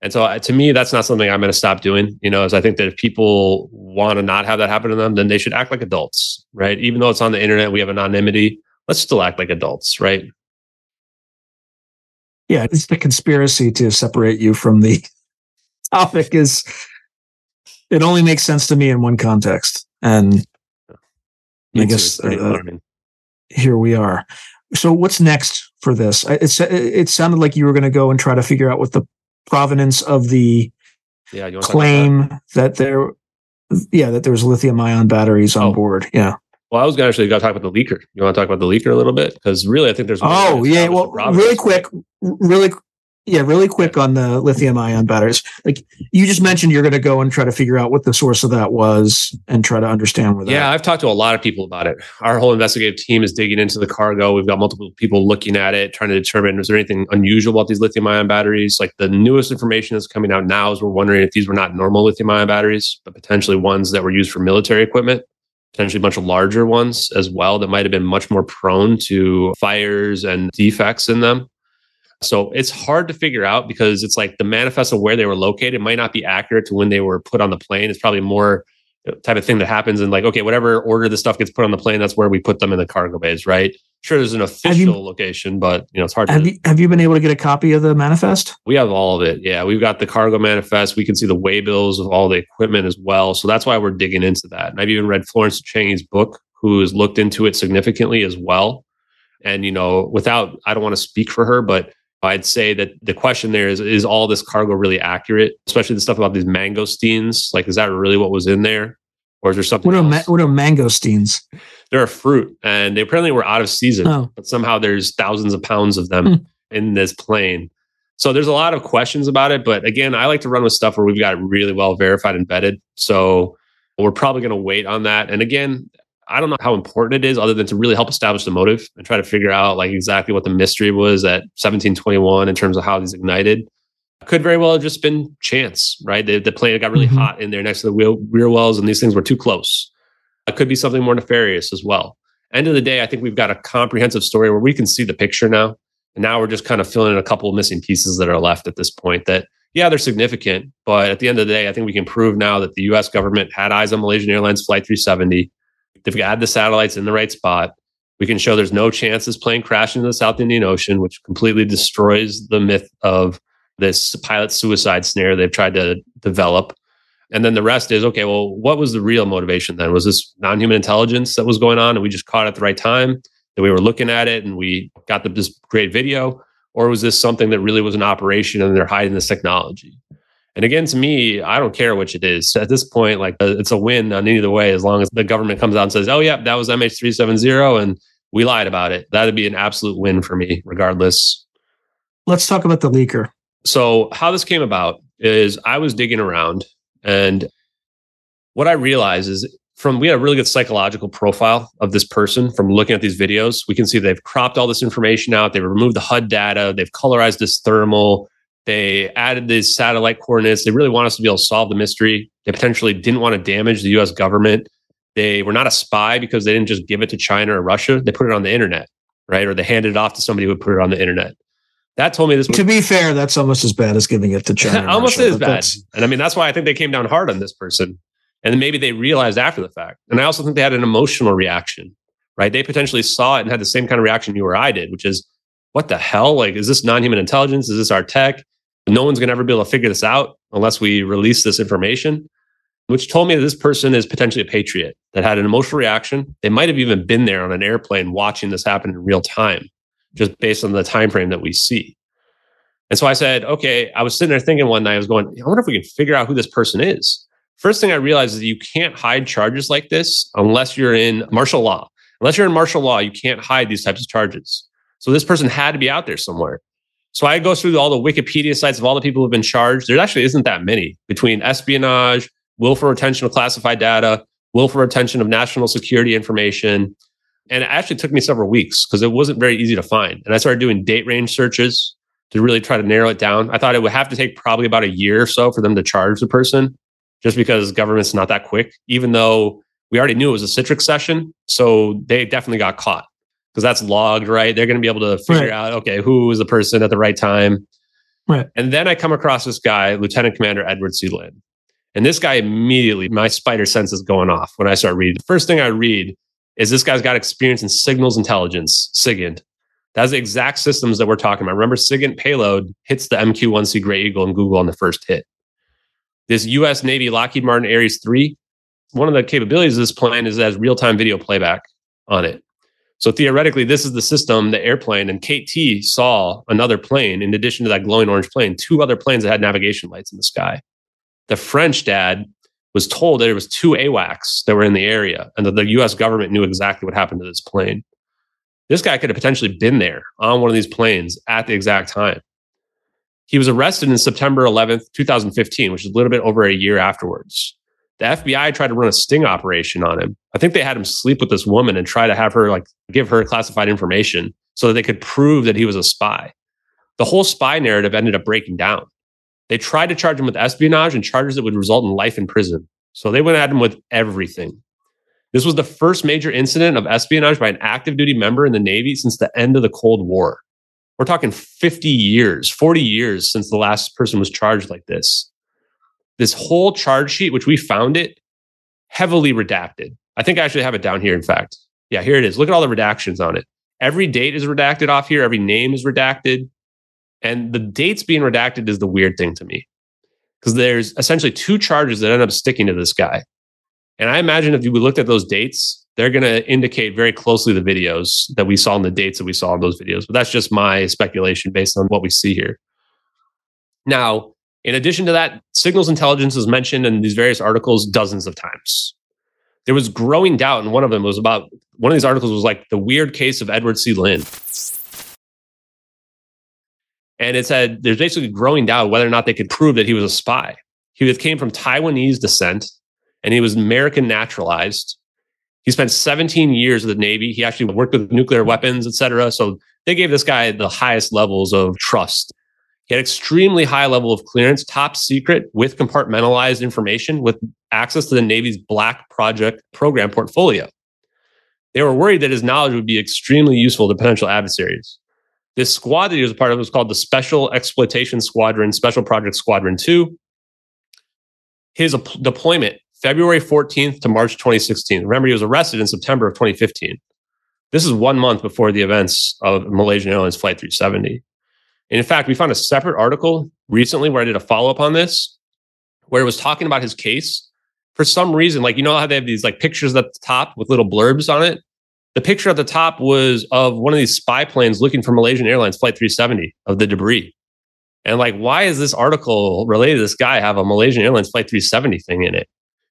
And so to me, that's not something I'm going to stop doing, you know, as I think that if people want to not have that happen to them, then they should act like adults, right? Even though it's on the internet, we have anonymity, let's still act like adults, right? Yeah. It's the conspiracy to separate you from the topic is, it only makes sense to me in one context. And I guess here we are. So what's next for this? It sounded like you were going to go and try to figure out what the provenance of the claim that there was lithium-ion batteries on board. Yeah. Well, I was going to actually talk about the leaker. You want to talk about the leaker a little bit? Because really, I think there's... Oh, yeah. Well, really quick. Yeah, really quick on the lithium-ion batteries. Like you just mentioned, you're going to go and try to figure out what the source of that was and try to understand where that. Yeah, I've talked to a lot of people about it. Our whole investigative team is digging into the cargo. We've got multiple people looking at it, trying to determine is there anything unusual about these lithium-ion batteries. Like the newest information that's coming out now is we're wondering if these were not normal lithium-ion batteries, but potentially ones that were used for military equipment. Potentially much larger ones as well that might have been much more prone to fires and defects in them. So it's hard to figure out because it's like the manifest of where they were located might not be accurate to when they were put on the plane. It's probably more type of thing that happens in like, okay, whatever order the stuff gets put on the plane, that's where we put them in the cargo bays, right? Sure, there's an official location, but you know it's hard. Have you been able to get a copy of the manifest? We have all of it. Yeah, we've got the cargo manifest. We can see the waybills of all the equipment as well. So that's why we're digging into that. And I've even read Florence Chang's book, who has looked into it significantly as well. And you know, without I don't want to speak for her, but I'd say that the question there is all this cargo really accurate? Especially the stuff about these mangosteens. Like, is that really what was in there? Or is there something else? What are mangosteens? They're a fruit, and they apparently were out of season. Oh. But somehow there's thousands of pounds of them in this plane. So there's a lot of questions about it. But again, I like to run with stuff where we've got it really well verified and vetted. So we're probably going to wait on that. And again, I don't know how important it is other than to really help establish the motive and try to figure out like exactly what the mystery was at 1721 in terms of how these ignited. Could very well have just been chance, right? The plane got really hot in there next to the rear wells and these things were too close. It could be something more nefarious as well. End of the day, I think we've got a comprehensive story where we can see the picture now. And now we're just kind of filling in a couple of missing pieces that are left at this point that, yeah, they're significant. But at the end of the day, I think we can prove now that the U.S. government had eyes on Malaysian Airlines Flight 370. They've got the satellites in the right spot. We can show there's no chance this plane crashed into the South Indian Ocean, which completely destroys the myth of this pilot suicide snare they've tried to develop. And then the rest is, okay, well, what was the real motivation then? Was this non-human intelligence that was going on and we just caught it at the right time that we were looking at it and we got this great video? Or was this something that really was an operation and they're hiding this technology? And again, to me, I don't care which it is. At this point, like it's a win on either way as long as the government comes out and says, oh, yeah, that was MH370 and we lied about it. That'd be an absolute win for me regardless. Let's talk about the leaker. So how this came about is I was digging around and what I realized is we had a really good psychological profile of this person from looking at these videos. We can see they've cropped all this information out. They've removed the HUD data. They've colorized this thermal. They added these satellite coordinates. They really want us to be able to solve the mystery. They potentially didn't want to damage the U.S. government. They were not a spy because they didn't just give it to China or Russia. They put it on the internet, right? Or they handed it off to somebody who would put it on the internet. That told me this. To be fair, that's almost as bad as giving it to China. Almost as bad. And I mean, that's why I think they came down hard on this person. And then maybe they realized after the fact. And I also think they had an emotional reaction, right? They potentially saw it and had the same kind of reaction you or I did, which is, what the hell? Like, is this non-human intelligence? Is this our tech? No one's going to ever be able to figure this out unless we release this information, which told me that this person is potentially a patriot that had an emotional reaction. They might have even been there on an airplane watching this happen in real time, just based on the time frame that we see. And so I said, okay, I was sitting there thinking one night, I was going, I wonder if we can figure out who this person is. First thing I realized is that you can't hide charges like this unless you're in martial law. Unless you're in martial law, you can't hide these types of charges. So this person had to be out there somewhere. So I go through all the Wikipedia sites of all the people who've been charged. There actually isn't that many between espionage, willful retention of classified data, willful retention of national security information. And it actually took me several weeks because it wasn't very easy to find. And I started doing date range searches to really try to narrow it down. I thought it would have to take probably about a year or so for them to charge the person just because government's not that quick, even though we already knew it was a Citrix session. So they definitely got caught because that's logged, right? They're going to be able to figure out, okay, who was the person at the right time. Right. And then I come across this guy, Lieutenant Commander Edward C. Lin. And this guy immediately, my spider sense is going off when I start reading. The first thing I read is this guy's got experience in signals intelligence, SIGINT. That's the exact systems that we're talking about. Remember, SIGINT payload hits the MQ-1C Gray Eagle in Google on the first hit. This U.S. Navy Lockheed Martin Ares 3, one of the capabilities of this plane is it has real-time video playback on it. So theoretically, this is the system, the airplane, and KT saw another plane, in addition to that glowing orange plane, two other planes that had navigation lights in the sky. The French dad was told that there was two AWACS that were in the area and that the U.S. government knew exactly what happened to this plane. This guy could have potentially been there on one of these planes at the exact time. He was arrested on September 11th, 2015, which is a little bit over a year afterwards. The FBI tried to run a sting operation on him. I think they had him sleep with this woman and try to have her give her classified information so that they could prove that he was a spy. The whole spy narrative ended up breaking down. They tried to charge him with espionage and charges that would result in life in prison. So they went at him with everything. This was the first major incident of espionage by an active duty member in the Navy since the end of the Cold War. We're talking 50 years, 40 years since the last person was charged like this. This whole charge sheet, which we found it, heavily redacted. I think I actually have it down here, in fact. Yeah, here it is. Look at all the redactions on it. Every date is redacted off here. Every name is redacted. And the dates being redacted is the weird thing to me, because there's essentially two charges that end up sticking to this guy. And I imagine if you looked at those dates, they're going to indicate very closely the videos that we saw and the dates that we saw in those videos. But that's just my speculation based on what we see here. Now, in addition to that, signals intelligence is mentioned in these various articles dozens of times. There was growing doubt, and one of these articles was like the weird case of Edward C. Lin. And it said there's basically growing doubt whether or not they could prove that he was a spy. He came from Taiwanese descent, and he was American naturalized. He spent 17 years in the Navy. He actually worked with nuclear weapons, etc. So they gave this guy the highest levels of trust. He had extremely high level of clearance, top secret with compartmentalized information, with access to the Navy's Black Project program portfolio. They were worried that his knowledge would be extremely useful to potential adversaries. This squad that he was a part of was called the Special Exploitation Squadron, Special Project Squadron 2. His deployment, February 14th to March 2016. Remember, he was arrested in September of 2015. This is 1 month before the events of Malaysian Airlines Flight 370. And in fact, we found a separate article recently where I did a follow-up on this, where it was talking about his case. For some reason, you know how they have these pictures at the top with little blurbs on it? The picture at the top was of one of these spy planes looking for Malaysian Airlines Flight 370, of the debris. And why is this article related to this guy have a Malaysian Airlines Flight 370 thing in it?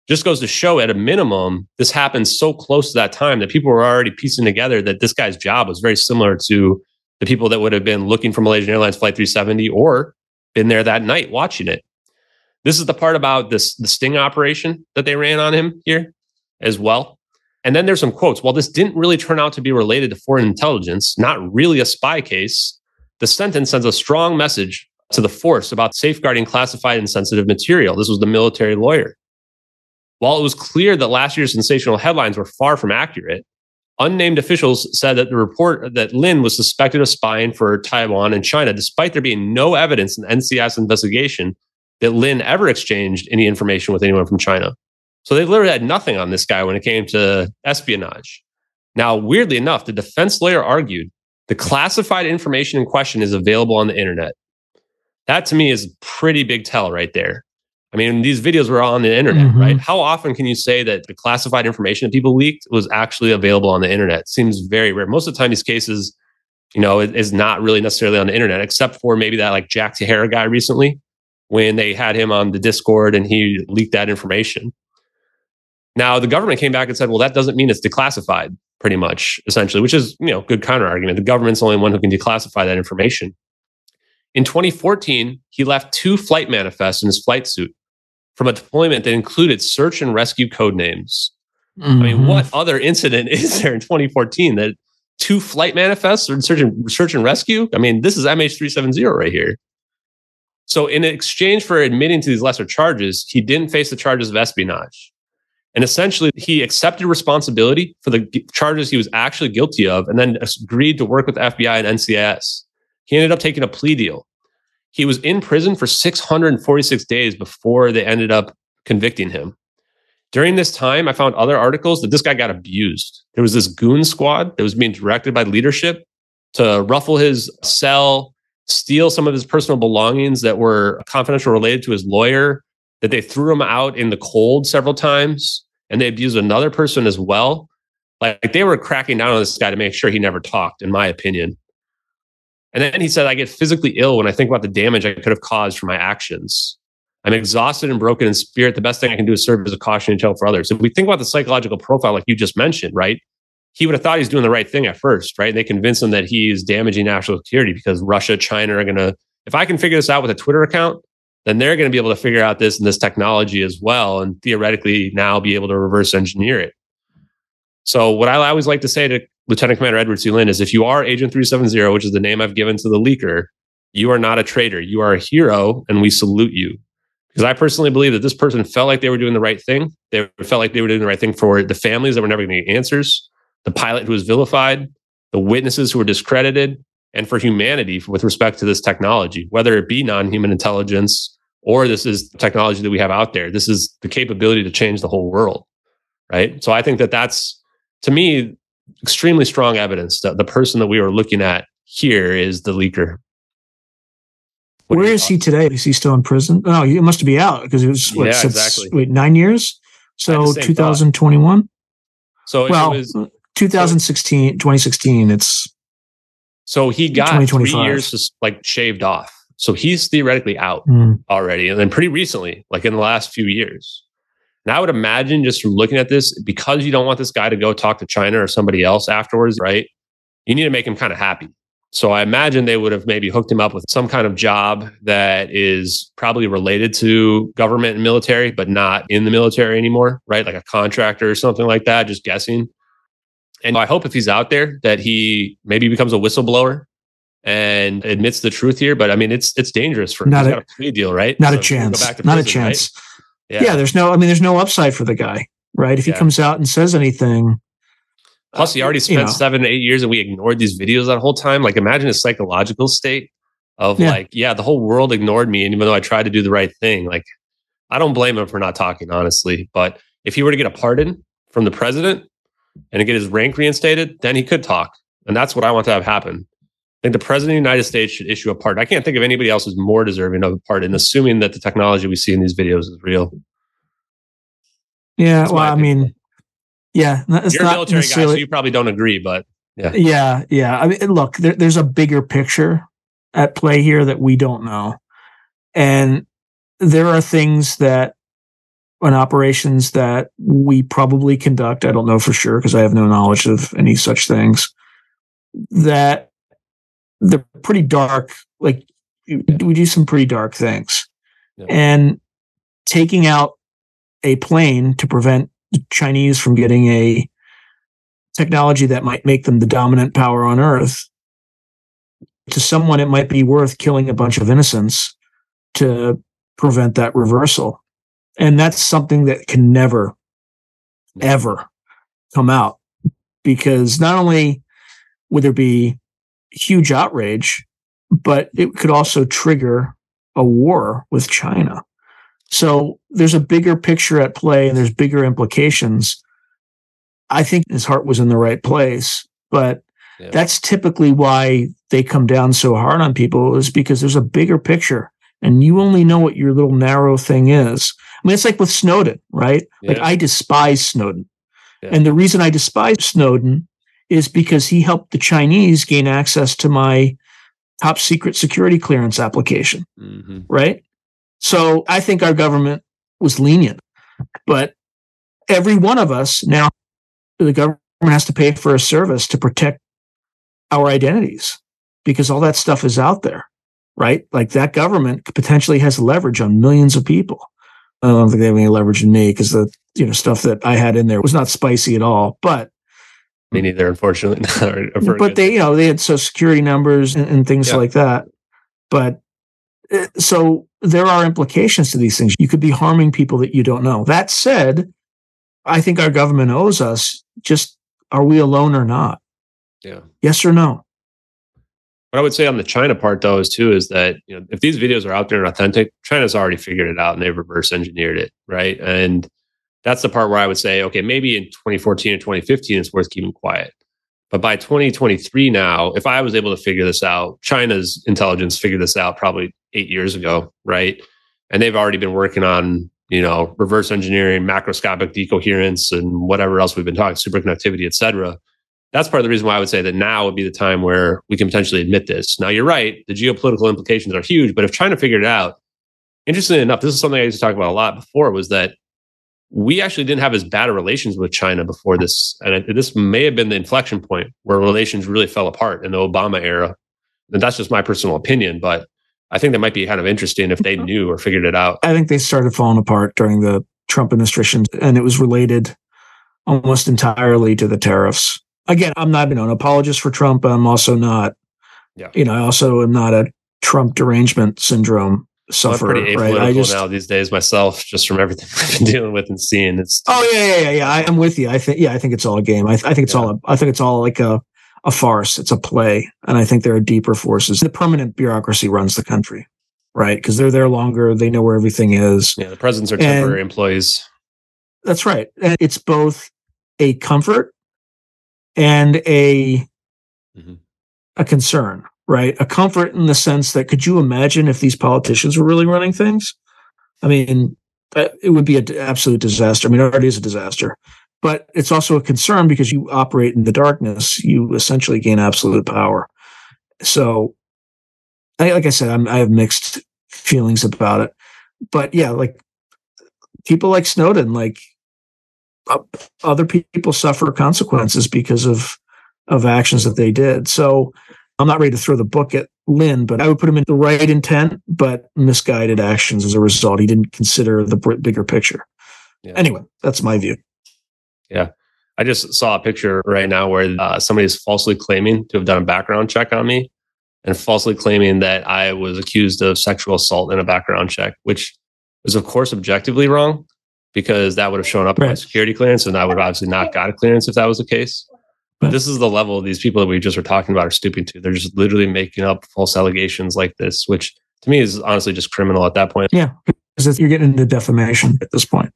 Just goes to show, at a minimum, this happened so close to that time that people were already piecing together that this guy's job was very similar to the people that would have been looking for Malaysian Airlines Flight 370 or been there that night watching it. This is the part about the sting operation that they ran on him here as well. And then there's some quotes. While this didn't really turn out to be related to foreign intelligence, not really a spy case, the sentence sends a strong message to the force about safeguarding classified and sensitive material. This was the military lawyer. While it was clear that last year's sensational headlines were far from accurate, unnamed officials said that the report that Lin was suspected of spying for Taiwan and China, despite there being no evidence in the NCIS investigation that Lin ever exchanged any information with anyone from China. So they literally had nothing on this guy when it came to espionage. Now, weirdly enough, the defense lawyer argued the classified information in question is available on the internet. That to me is a pretty big tell right there. I mean, these videos were on the internet, right? How often can you say that the classified information that people leaked was actually available on the internet? Seems very rare. Most of the time, these cases, is not really necessarily on the internet, except for maybe that Jack Teixeira guy recently, when they had him on the Discord and he leaked that information. Now, the government came back and said, well, that doesn't mean it's declassified, pretty much, essentially, which is, good counter-argument. The government's the only one who can declassify that information. In 2014, he left 2 flight manifests in his flight suit from a deployment that included search and rescue code names. I mean, what other incident is there in 2014 that 2 flight manifests or search and rescue? I mean, this is MH370 right here. So in exchange for admitting to these lesser charges, he didn't face the charges of espionage. And essentially, he accepted responsibility for the charges he was actually guilty of and then agreed to work with the FBI and NCIS. He ended up taking a plea deal. He was in prison for 646 days before they ended up convicting him. During this time, I found other articles that this guy got abused. There was this goon squad that was being directed by leadership to ruffle his cell, steal some of his personal belongings that were confidential related to his lawyer, that they threw him out in the cold several times. And they abused another person as well. They were cracking down on this guy to make sure he never talked, in my opinion. And then he said, I get physically ill when I think about the damage I could have caused from my actions. I'm exhausted and broken in spirit. The best thing I can do is serve as a cautionary tale for others. If we think about the psychological profile, like you just mentioned, right? He would have thought he's doing the right thing at first, right? And they convince him that he's damaging national security because Russia, China are going to if I can figure this out with a Twitter account, then they're going to be able to figure out this and this technology as well, and theoretically now be able to reverse engineer it. So what I always like to say to Lieutenant Commander Edward C. Lin is, if you are Agent 370, which is the name I've given to the leaker, you are not a traitor. You are a hero, and we salute you. Because I personally believe that this person felt like they were doing the right thing. They felt like they were doing the right thing for the families that were never going to get answers, the pilot who was vilified, the witnesses who were discredited, and for humanity with respect to this technology, whether it be non-human intelligence or this is technology that we have out there. This is the capability to change the whole world, right? So I think that that's, to me, extremely strong evidence that the person that we were looking at here is the leaker. What Where is he today? Is he still in prison? Oh, he must be out because it was, what, wait, 9 years? So 2021? So well, it was 2016, it's... So he got 3 years just like shaved off. So he's theoretically out already. And then pretty recently, like in the last few years. And I would imagine just from looking at this, because you don't want this guy to go talk to China or somebody else afterwards, right? You need to make him kind of happy. So I imagine they would have maybe hooked him up with some kind of job that is probably related to government and military, but not in the military anymore, right? Like a contractor or something like that, just guessing. And I hope if he's out there that he maybe becomes a whistleblower and admits the truth here. But I mean, it's dangerous for him. He's got a plea deal, right? Not a chance. Not a chance. Yeah, there's no, I mean, there's no upside for the guy, right? If he comes out and says anything. Plus, he already spent 7 to 8 years and we ignored these videos that whole time. Like, imagine his psychological state of like, yeah, the whole world ignored me. And even though I tried to do the right thing, like, I don't blame him for not talking, honestly. But if he were to get a pardon from the president and to get his rank reinstated, then he could talk. And that's what I want to have happen. I think the president of the United States should issue a pardon. I can't think of anybody else who's more deserving of a pardon, assuming that the technology we see in these videos is real. Yeah, well, I mean... Yeah, it's you're a military guy, so you probably don't agree, but yeah. I mean, look, there's a bigger picture at play here that we don't know, and there are things that, on operations that we probably conduct. I don't know for sure because I have no knowledge of any such things. That they're pretty dark. Like we do some pretty dark things, and taking out a plane to prevent Chinese from getting a technology that might make them the dominant power on Earth. To someone, it might be worth killing a bunch of innocents to prevent that reversal. And that's something that can never, ever come out, because not only would there be huge outrage, but it could also trigger a war with China. So there's a bigger picture at play and there's bigger implications. I think his heart was in the right place, but that's typically why they come down so hard on people, is because there's a bigger picture and you only know what your little narrow thing is. I mean, it's like with Snowden, right? Like I despise Snowden. And the reason I despise Snowden is because he helped the Chinese gain access to my top secret security clearance application, right? So I think our government was lenient, but every one of us now, the government has to pay for a service to protect our identities because all that stuff is out there, right? Like that government potentially has leverage on millions of people. I don't think they have any leverage in me because the stuff that I had in there was not spicy at all. But me neither, unfortunately. But they, they had social security numbers and things like that. But so there are implications to these things. You could be harming people that you don't know. That said, I think our government owes us just, are we alone or not? Yeah. Yes or no? What I would say on the China part, though, is too, is that if these videos are out there and authentic, China's already figured it out and they've reverse engineered it, right? And that's the part where I would say, okay, maybe in 2014 or 2015, it's worth keeping quiet. But by 2023 now, if I was able to figure this out, China's intelligence figured this out probably 8 years ago, right? And they've already been working on, reverse engineering, macroscopic decoherence, and whatever else we've been talking, superconductivity, et cetera. That's part of the reason why I would say that now would be the time where we can potentially admit this. Now, you're right. The geopolitical implications are huge, but if China figured it out, interestingly enough, this is something I used to talk about a lot before, was that we actually didn't have as bad a relations with China before this. And this may have been the inflection point where relations really fell apart in the Obama era. And that's just my personal opinion. But I think that might be kind of interesting if they knew or figured it out. I think they started falling apart during the Trump administration, and it was related almost entirely to the tariffs. Again, I'm not an apologist for Trump, but I'm also not, I also am not a Trump derangement syndrome sufferer. I'm pretty apolitical now these days myself, just from everything I've been dealing with and seeing. I'm with you. I think it's all a game. I think it's all like a farce. It's a play, and I think there are deeper forces. The permanent bureaucracy runs the country, right? Because they're there longer. They know where everything is. Yeah, the presidents are temporary employees. That's right. And it's both a comfort and a concern, right? A comfort in the sense that, could you imagine if these politicians were really running things? I mean, it would be an absolute disaster. I mean, it already is a disaster. But it's also a concern because you operate in the darkness. You essentially gain absolute power. So, like I said, I have mixed feelings about it. But yeah, like people like Snowden, like other people suffer consequences because of actions that they did. So I'm not ready to throw the book at Lin, but I would put him in the right intent, but misguided actions as a result. He didn't consider the bigger picture. Yeah. Anyway, that's my view. Yeah. I just saw a picture right now where somebody is falsely claiming to have done a background check on me and falsely claiming that I was accused of sexual assault in a background check, which was, of course, objectively wrong, because that would have shown up in my security clearance, and I would have obviously not got a clearance if that was the case. But this is the level these people that we just were talking about are stooping to. They're just literally making up false allegations like this, which to me is honestly just criminal at that point. Yeah, because you're getting into defamation at this point.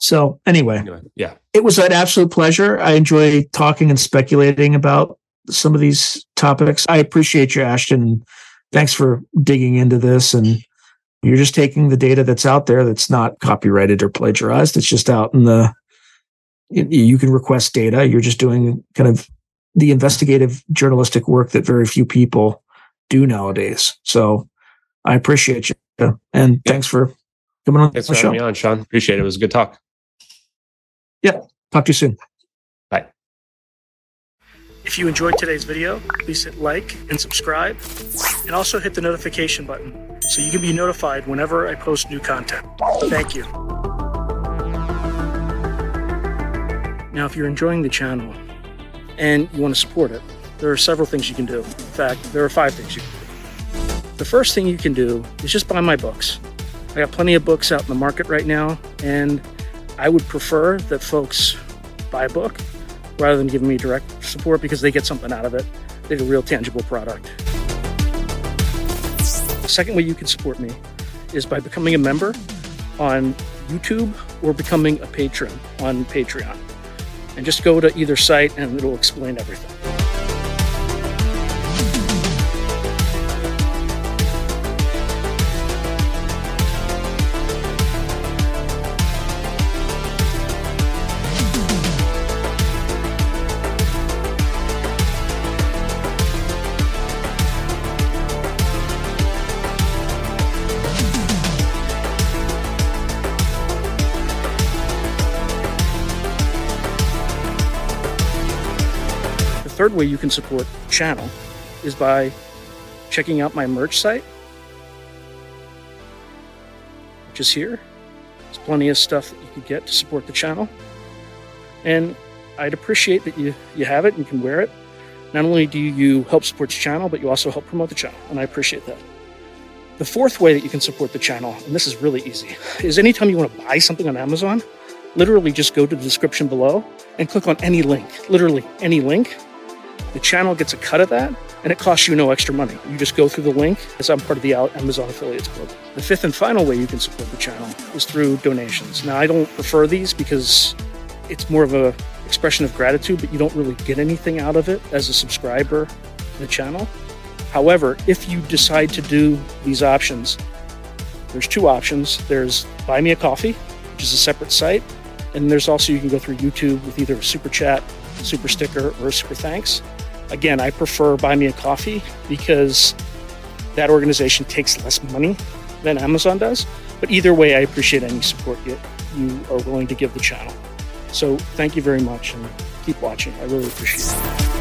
So anyway, yeah, it was an absolute pleasure. I enjoy talking and speculating about some of these topics. I appreciate you, Ashton. Thanks for digging into this. And you're just taking the data that's out there that's not copyrighted or plagiarized. It's just out in the... You can request data. You're just doing kind of the investigative journalistic work that very few people do nowadays. So I appreciate you. And thanks for coming on. Thanks for having me on, Sean. Appreciate it. It was a good talk. Yeah. Talk to you soon. Bye. If you enjoyed today's video, please hit like and subscribe, and also hit the notification button so you can be notified whenever I post new content. Thank you. Now, if you're enjoying the channel and you want to support it, there are several things you can do. In fact, there are 5 things you can do. The first thing you can do is just buy my books. I got plenty of books out in the market right now, and I would prefer that folks buy a book rather than giving me direct support, because they get something out of it. They get a real tangible product. The second way you can support me is by becoming a member on YouTube or becoming a patron on Patreon. And just go to either site and it'll explain everything. The third way you can support the channel is by checking out my merch site, which is here. There's plenty of stuff that you could get to support the channel, and I'd appreciate that you have it and can wear it. Not only do you help support the channel, but you also help promote the channel, and I appreciate that. The fourth way that you can support the channel, and this is really easy, is anytime you want to buy something on Amazon, literally just go to the description below and click on any link, literally any link. The channel gets a cut of that, and it costs you no extra money. You just go through the link, as I'm part of the Amazon Affiliates program. The fifth and final way you can support the channel is through donations. Now, I don't prefer these because it's more of an expression of gratitude, but you don't really get anything out of it as a subscriber to the channel. However, if you decide to do these options, there's 2 options. There's Buy Me A Coffee, which is a separate site, and there's also, you can go through YouTube with either a super chat, super sticker, or super thanks. Again, I prefer Buy Me A Coffee because that organization takes less money than Amazon does. But either way, I appreciate any support you are willing to give the channel. So thank you very much, and keep watching. I really appreciate it.